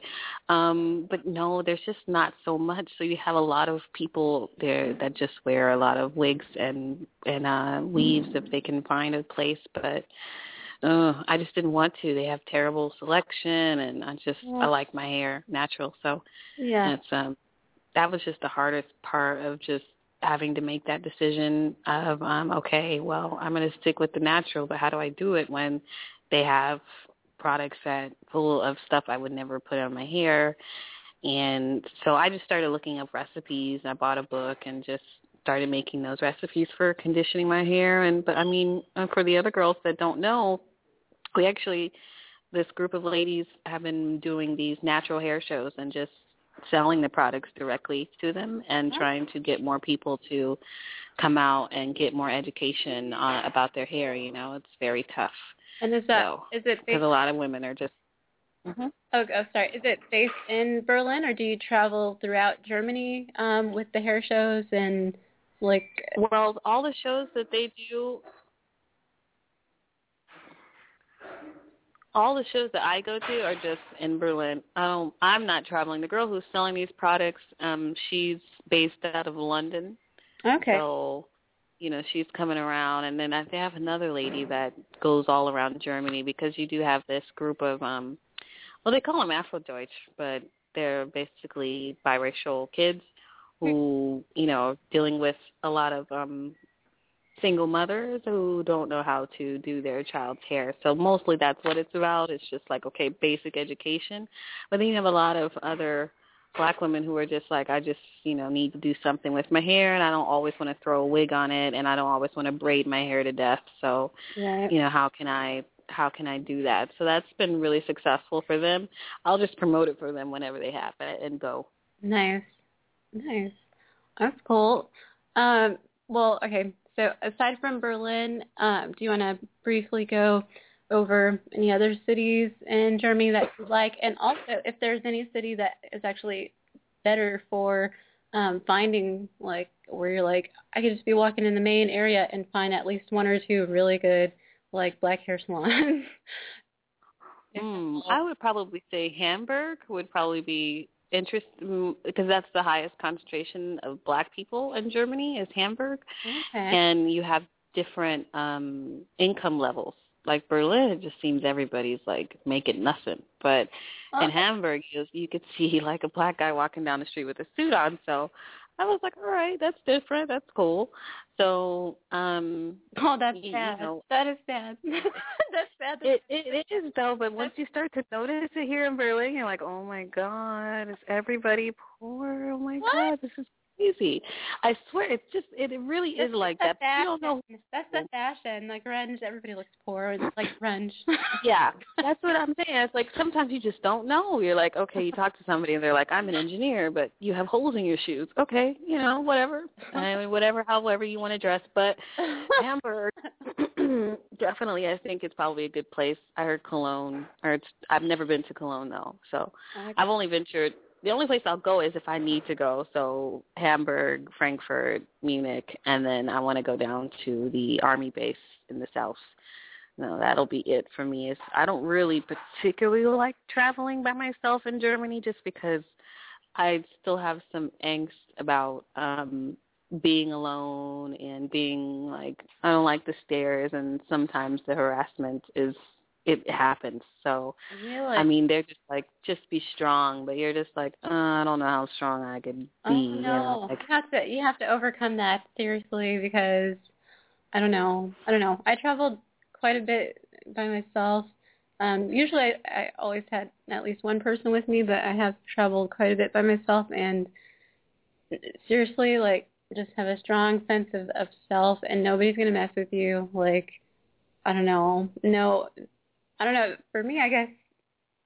Um, but no, there's just not so much. So you have a lot of people there that just wear a lot of wigs and, and uh, weaves if they can find a place. But uh, I just didn't want to. They have terrible selection, and I just, yeah. I like my hair natural. So yeah, it's, um, that was just the hardest part of just having to make that decision of, um, okay, well, I'm going to stick with the natural, but how do I do it when they have products that full of stuff I would never put on my hair? And so I just started looking up recipes, and I bought a book and just started making those recipes for conditioning my hair. And, but I mean, for the other girls that don't know, we actually, this group of ladies have been doing these natural hair shows and just selling the products directly to them, and trying to get more people to come out and get more education uh, about their hair. You know, it's very tough. And is that, so, is it because a lot of women are just Mm-hmm. Oh, oh, sorry. Is it based in Berlin, or do you travel throughout Germany um, with the hair shows and like? Well, all the shows that they do, all the shows that I go to are just in Berlin. Um, I'm not traveling. The girl who's selling these products, um, she's based out of London. Okay. So, you know, she's coming around, and then I have another lady that goes all around Germany, because you do have this group of, um, well, they call them Afrodeutsch, but they're basically biracial kids who, you know, are dealing with a lot of um, single mothers who don't know how to do their child's hair. So mostly that's what it's about. It's just like, okay, basic education. But then you have a lot of other Black women who are just like, I just, you know, need to do something with my hair, and I don't always want to throw a wig on it, and I don't always want to braid my hair to death. So, right. you know, how can I how can I do that? So that's been really successful for them. I'll just promote it for them whenever they have it and go. Nice. Nice. That's cool. Um, well, okay, so aside from Berlin, um, do you want to briefly go over any other cities in Germany that you'd like, and also if there's any city that is actually better for um, finding, like, where you're like, I could just be walking in the main area and find at least one or two really good, like, black hair salons. mm, I would probably say Hamburg would probably be interesting, because that's the highest concentration of black people in Germany is Hamburg, okay. and you have different um, income levels. Like Berlin, it just seems everybody's like making nothing. But oh. in Hamburg, you, you could see like a black guy walking down the street with a suit on. So I was like, all right, that's different. That's cool. So, um, oh, that's bad. Know, that is bad. that's bad. It, it, it is though. But once you start to notice it here in Berlin, you're like, oh my God, is everybody poor? Oh my what? God, this is easy. I swear, it's just, it really is that's like that. Fashion. You don't know. That's the fashion, like grunge. Everybody looks poor. It's like grunge. yeah, that's what I'm saying. It's like sometimes you just don't know. You're like, okay, you talk to somebody and they're like, I'm an engineer, but you have holes in your shoes. Okay, you know, whatever. I mean, whatever, however you want to dress. But Hamburg, definitely, I think it's probably a good place. I heard Cologne, or it's, I've never been to Cologne though, so okay. I've only ventured. The only place I'll go is if I need to go, so Hamburg, Frankfurt, Munich, and then I want to go down to the Army base in the South. No, that'll be it for me. It's, I don't really particularly like traveling by myself in Germany just because I still have some angst about um, being alone and being like, I don't like the stares, and sometimes the harassment is it happens. So, really? I mean, they're just like, just be strong, but you're just like, uh, I don't know how strong I could be. Oh, no. You know, like, you have to, you have to overcome that, seriously, because I don't know. I don't know. I traveled quite a bit by myself. Um, usually I, I always had at least one person with me, but I have traveled quite a bit by myself, and seriously, like, just have a strong sense of, of self, and nobody's going to mess with you. Like, I don't know. No, I don't know. For me, I guess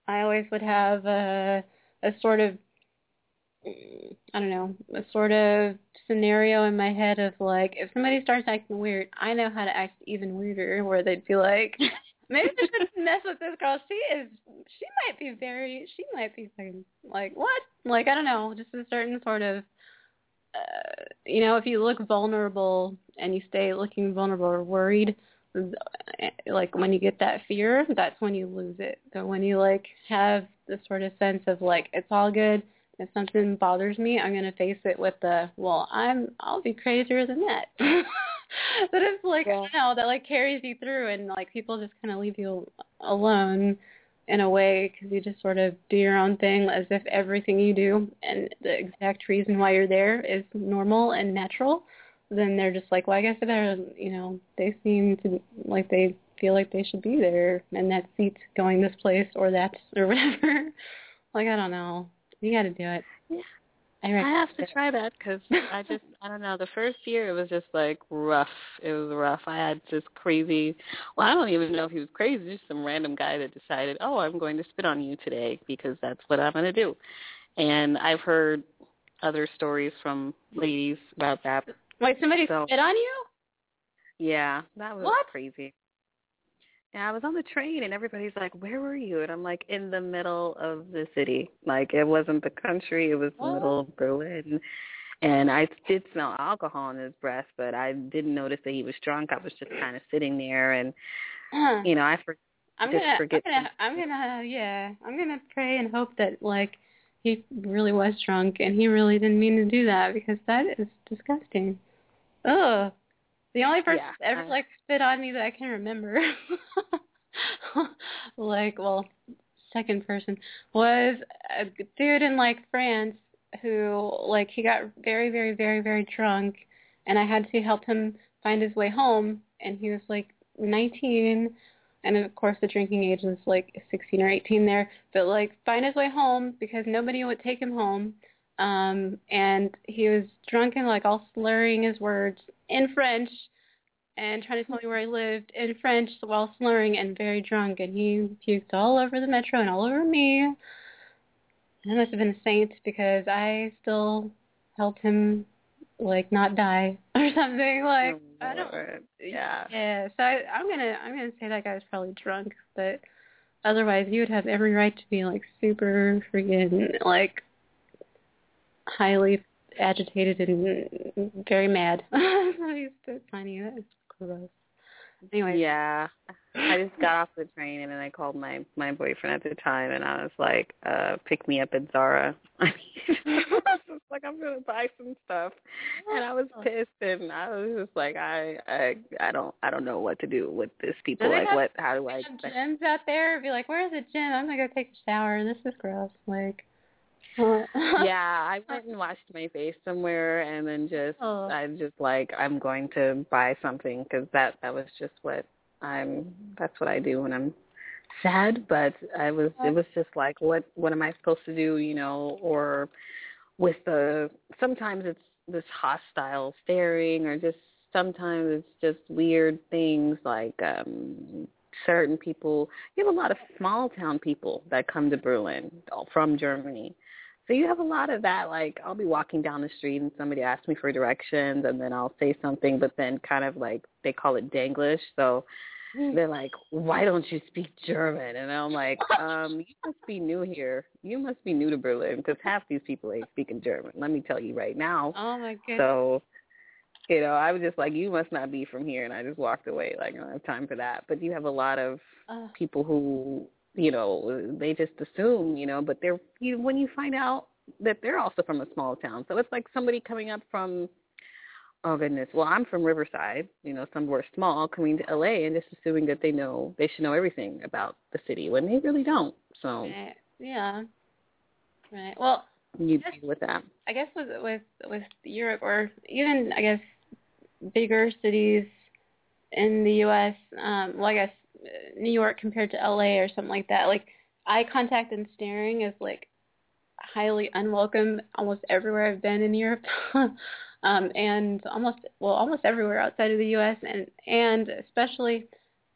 I always would have a, a sort of, I don't know, a sort of scenario in my head of like, if somebody starts acting weird, I know how to act even weirder, where they'd be like, maybe I shouldn't mess with this girl. She is, she might be very, she might be like, what? Like, I don't know, just a certain sort of, uh, you know, if you look vulnerable and you stay looking vulnerable or worried, like when you get that fear, that's when you lose it. So when you like have this sort of sense of like, it's all good. If something bothers me, I'm gonna face it with the, well, I'm I'll be crazier than that. But it's like, yeah. I don't know, that like carries you through, and like people just kind of leave you alone in a way, because you just sort of do your own thing as if everything you do and the exact reason why you're there is normal and natural. Then they're just like, well, I guess they're, you know, they seem to, like, they feel like they should be there, and that seat's going this place or that or whatever. Like, I don't know. You got to do it. Yeah. I, I have to it. try that, because I just, I don't know, the first year it was just, like, rough. It was rough. I had this crazy, well, I don't even know if he was crazy, just some random guy that decided, oh, I'm going to spit on you today because that's what I'm going to do. And I've heard other stories from ladies about that. Wait, somebody so, spit on you? Yeah, that was what? crazy. Yeah, I was on the train, and everybody's like, where were you? And I'm like, in the middle of the city. Like, it wasn't the country. It was the oh. middle of Berlin. And I did smell alcohol in his breath, but I didn't notice that he was drunk. I was just kind of sitting there, and, uh, you know, I for- I'm just gonna, forget. I'm going to, yeah, I'm going to pray and hope that, like, he really was drunk, and he really didn't mean to do that, because that is disgusting. Ugh. The only person yeah, ever, I, like, spit on me that I can remember, like, well, second person, was a dude in, like, France who, like, he got very, very, very, very drunk, and I had to help him find his way home, and he was, like, nineteen, and, of course, the drinking age is, like, sixteen or eighteen there, but, like, find his way home because nobody would take him home. Um, and he was drunk and, like, all slurring his words in French and trying to tell me where I lived in French while slurring and very drunk. And he puked all over the metro and all over me. And I must have been a saint because I still helped him, like, not die or something. Like, oh, I don't. Yeah. Yeah. So I, I'm gonna, I'm gonna say that guy was probably drunk, but otherwise you would have every right to be, like, super freaking, like, highly agitated and very mad. He's so funny. That is gross. Anyway. Yeah. I just got off the train, and then I called my, my boyfriend at the time, and I was like, uh, pick me up at Zara. I mean, I was like, I'm going to buy some stuff. And I was pissed, and I was just like, I I, I don't I don't know what to do with these people. Like, what? How do I? Gyms out there be like, where's the gym? I'm going to go take a shower. This is gross. Like. Yeah, I went and washed my face somewhere, and then just oh. I'm just like, I'm going to buy something, because that, that was just what I'm that's what I do when I'm sad. But I was it was just like, what what am I supposed to do, you know? Or with the sometimes it's this hostile staring, or just sometimes it's just weird things like um certain people. You have a lot of small town people that come to Berlin from Germany. So you have a lot of that, like, I'll be walking down the street and somebody asks me for directions, and then I'll say something, but then kind of like, they call it Danglish. So they're like, why don't you speak German? And I'm like, um, you must be new here. You must be new to Berlin, because half these people ain't speaking German. Let me tell you right now. Oh, my goodness. So, you know, I was just like, you must not be from here. And I just walked away. Like, I don't have time for that. But you have a lot of people who, you know, they just assume, you know, but they're, you, when you find out that they're also from a small town. So it's like somebody coming up from, oh, goodness, well, I'm from Riverside, you know, somewhere small, coming to L A and just assuming that they know, they should know everything about the city when they really don't. So, right. Yeah. Right. Well, you deal with that. I guess with, with, with Europe, or even, I guess, bigger cities in the U S, um, well, I guess, New York compared to L A or something like that. Like, eye contact and staring is, like, highly unwelcome almost everywhere I've been in Europe, um, and almost well almost everywhere outside of the U S, and and especially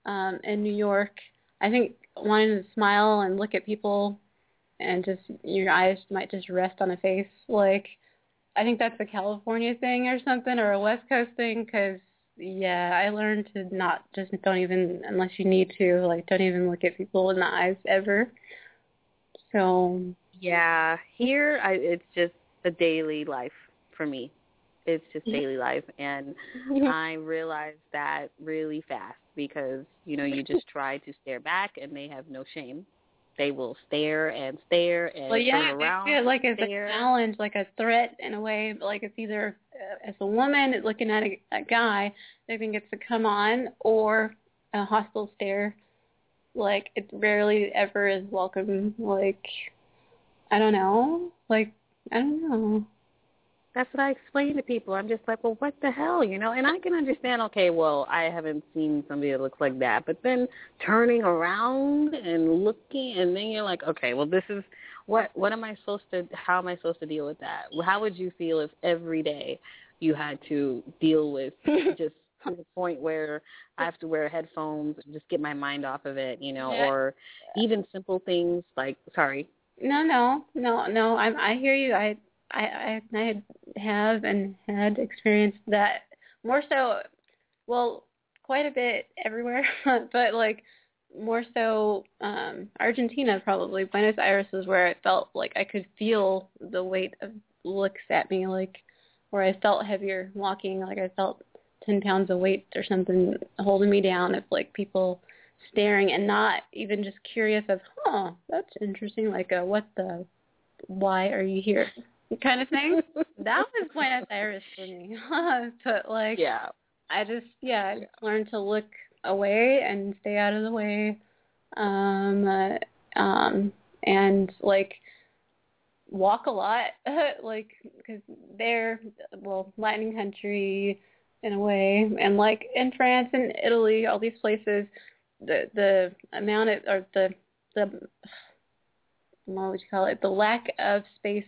um, in New York. I think wanting to smile and look at people, and just your eyes might just rest on a face. Like, I think that's a California thing or something, or a West Coast thing, because. Yeah, I learned to not, just don't even, unless you need to, like, don't even look at people in the eyes ever. So. Yeah, here I, it's just a daily life for me. It's just daily life. And I realized that really fast because, you know, you just try to stare back and they have no shame. They will stare and stare and well, yeah, turn around. Yeah, like it's stare. A challenge, like a threat in a way. But like it's either uh, as a woman looking at a, a guy, they think it's a come on or a hostile stare. Like it rarely ever is welcome. Like I don't know. Like I don't know. That's what I explain to people. I'm just like, well, what the hell, you know? And I can understand, okay, well, I haven't seen somebody that looks like that. But then turning around and looking, and then you're like, okay, well, this is, what What am I supposed to, how am I supposed to deal with that? How would you feel if every day you had to deal with just to the point where I have to wear headphones and just get my mind off of it, you know, yeah. Or even simple things like, sorry. No, no, no, no, I, I hear you. I I, I I have and had experienced that more so, well, quite a bit everywhere, but like more so um, Argentina, probably. Buenos Aires was where I felt like I could feel the weight of looks at me, like where I felt heavier walking, like I felt ten pounds of weight or something holding me down, if like people staring and not even just curious of, huh, that's interesting, like a what the, why are you here kind of thing. That was Buenos Aires for me. But like, yeah. I just, yeah, I yeah. learned to look away and stay out of the way. Um, uh, um, and like walk a lot, like, because they're, well, Latin country in a way. And like in France and Italy, all these places, the, the amount of, or the, the, what would you call it? The lack of space,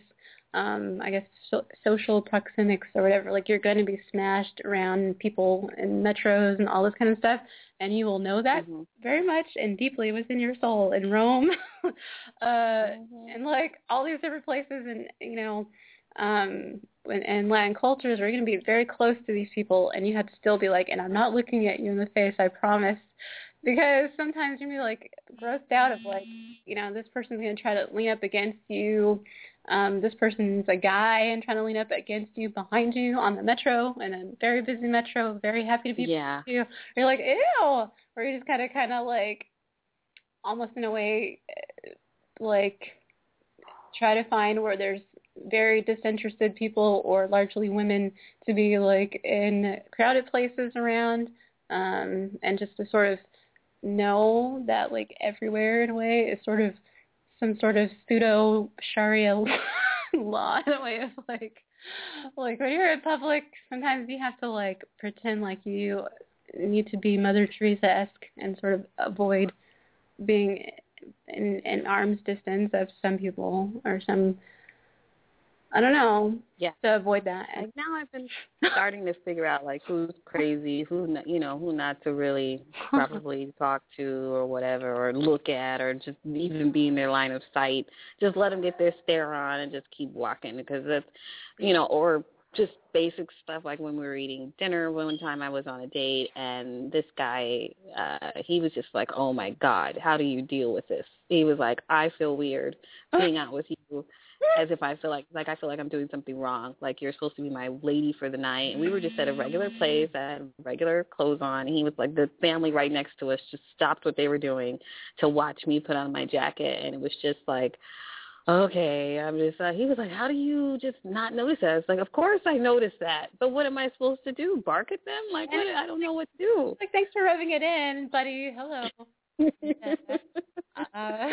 um, I guess, so, social proxemics or whatever. Like, you're going to be smashed around people in metros and all this kind of stuff, and you will know that mm-hmm. very much and deeply within your soul in Rome uh, mm-hmm. and, like, all these different places and, you know, um, and, and Latin cultures are going to be very close to these people, and you have to still be like, and I'm not looking at you in the face, I promise. Because sometimes you'll be, like, grossed out of, like, you know, this person's going to try to lean up against you. Um, this person's a guy and trying to lean up against you behind you on the metro, and a very busy metro, very happy to be yeah. with you. You're like, ew. Or you're just kind of, kind of, like, almost in a way, like, try to find where there's very disinterested people or largely women to be, like, in crowded places around, um, and just to sort of know that, like, everywhere in a way is sort of some sort of pseudo Sharia law in a way of like, like when you're in public, sometimes you have to like pretend like you need to be Mother Teresa-esque and sort of avoid being in, in arm's distance of some people or some, I don't know. Yeah. To avoid that. And like now I've been starting to figure out like who's crazy, who not, you know, who not to really probably talk to or whatever, or look at, or just even be in their line of sight. Just let them get their stare on and just keep walking, because that's, you know, or just basic stuff like when we were eating dinner. One time I was on a date and this guy, uh, he was just like, oh my God, how do you deal with this? He was like, I feel weird being out with you. As if I feel like, like I feel like I'm doing something wrong. Like, you're supposed to be my lady for the night. And we were just at a regular place, I had regular clothes on. And he was like, the family right next to us just stopped what they were doing to watch me put on my jacket. And it was just like, okay, I'm just, uh, he was like, how do you just not notice that? I was like, of course I noticed that. But what am I supposed to do? Bark at them? Like, what? I don't know what to do. Like, thanks for rubbing it in, buddy. Hello. Yeah. Uh,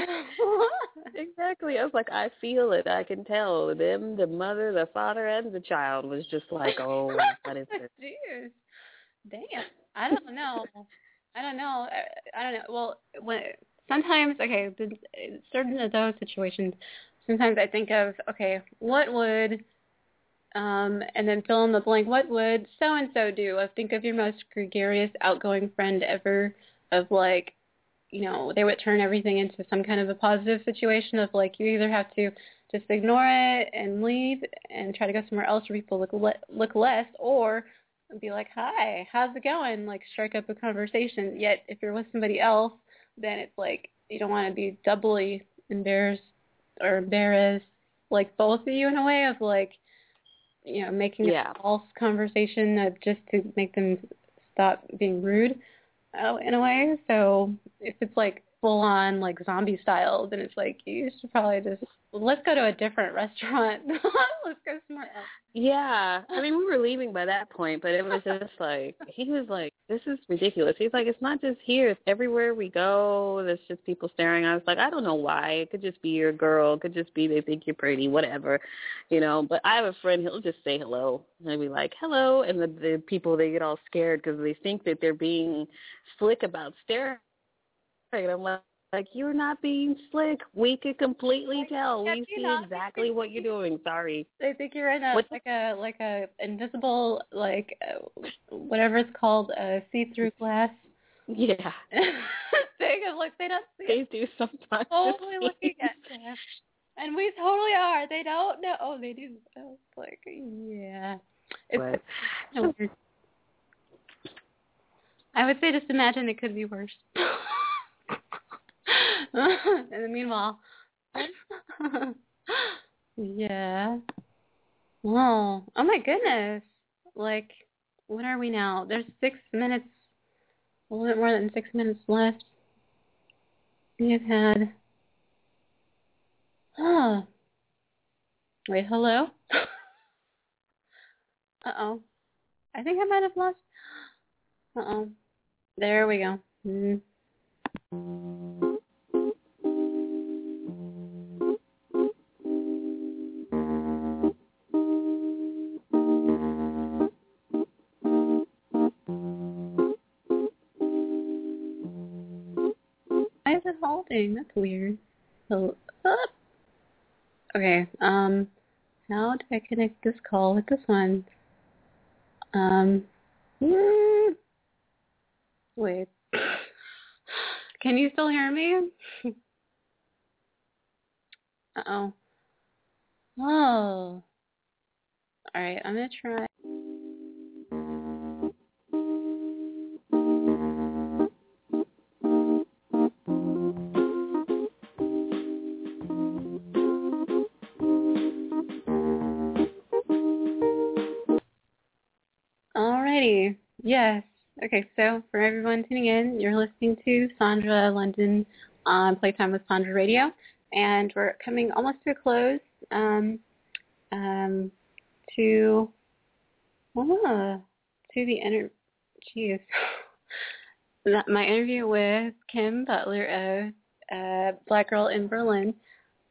exactly. I was like, I feel it. I can tell them, the mother, the father, and the child was just like, oh, what is this? Jeez. Damn. I don't know. I don't know. I don't know. Well, when, sometimes, okay, certain of those situations, sometimes I think of, okay, what would, um, and then fill in the blank, what would so-and-so do? I think of your most gregarious, outgoing friend ever of like, you know, they would turn everything into some kind of a positive situation of, like, you either have to just ignore it and leave and try to go somewhere else where people look le- look less, or be like, hi, how's it going? Like, strike up a conversation. Yet, if you're with somebody else, then it's like you don't want to be doubly embarrassed or embarrassed, like, both of you in a way of, like, you know, making yeah. a false conversation of just to make them stop being rude. Oh, in a way. So if it's like full on like zombie style, then it's like you should probably just let's go to a different restaurant. Let's go somewhere else. Yeah, I mean we were leaving by that point, but it was just like he was like, "This is ridiculous." He's like, "It's not just here; it's everywhere we go. There's just people staring." I was like, "I don't know why. It could just be your girl. It could just be they think you're pretty, whatever, you know." But I have a friend; he'll just say hello, and he'll be like, "Hello," and the, the people they get all scared because they think that they're being slick about staring. And I'm like, like, you're not being slick. We could completely tell. We see exactly what you're doing. Sorry. I think you're in a, like a, like a invisible, like, whatever it's called, a see-through glass. Yeah. Thing of, like, they don't see They it. do sometimes. Totally looking at them. And we totally are. They don't know. Oh, they do. Oh, it's like, yeah. It's, no, I would say just imagine it could be worse. In the meanwhile. Yeah. Wow. Oh my goodness. Like, what are we now? There's six minutes, a little bit more than six minutes left. We have had... Oh. Wait, hello? Uh-oh. I think I might have lost... Uh-oh. There we go. Mm-hmm. Holding. That's weird. So, oh. Okay. Um, how do I connect this call with this one? Um, mm, wait. Can you still hear me? uh oh. Oh. All right. I'm gonna try. Yes. Okay, so for everyone tuning in, you're listening to Sandra London on Playtime with Sandra Radio, and we're coming almost to a close um, um, to uh, to the inter- Jeez. My interview with Kim Butler of uh, black girl in berlin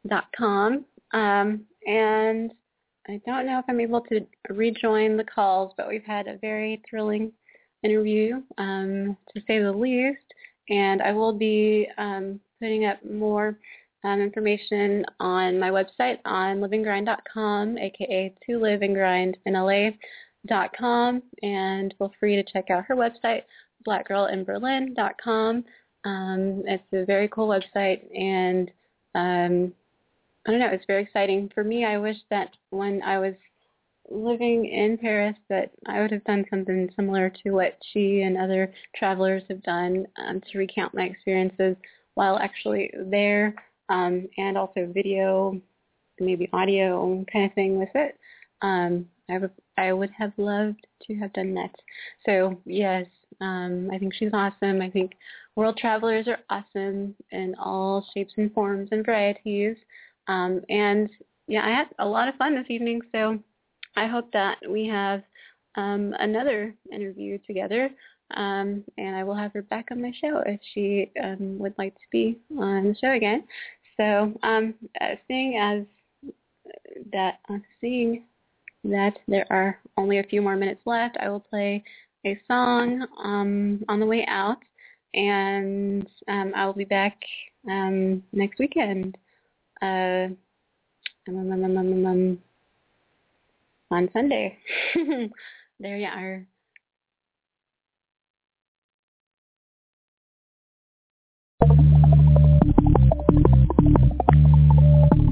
dot com, um, and I don't know if I'm able to rejoin the calls, but we've had a very thrilling interview, um, to say the least, and I will be um, putting up more um, information on my website on live and grind dot com, aka to live and grind in L A dot com, and feel free to check out her website, black girl in berlin dot com. Um, it's a very cool website, and um, I don't know, it's very exciting. For me, I wish that when I was living in Paris that I would have done something similar to what she and other travelers have done, um, to recount my experiences while actually there, um, and also video, maybe audio kind of thing with it. Um, I, w- I would have loved to have done that. So, yes, um, I think she's awesome. I think world travelers are awesome in all shapes and forms and varieties. Um, and, yeah, I had a lot of fun this evening, so I hope that we have um, another interview together, um, and I will have her back on my show if she um, would like to be on the show again. So um, seeing as that uh, seeing that there are only a few more minutes left, I will play a song um, on the way out, and um, I will be back um, next weekend. Uh, um, um, um, um, um, on Sunday. There you are. Hello?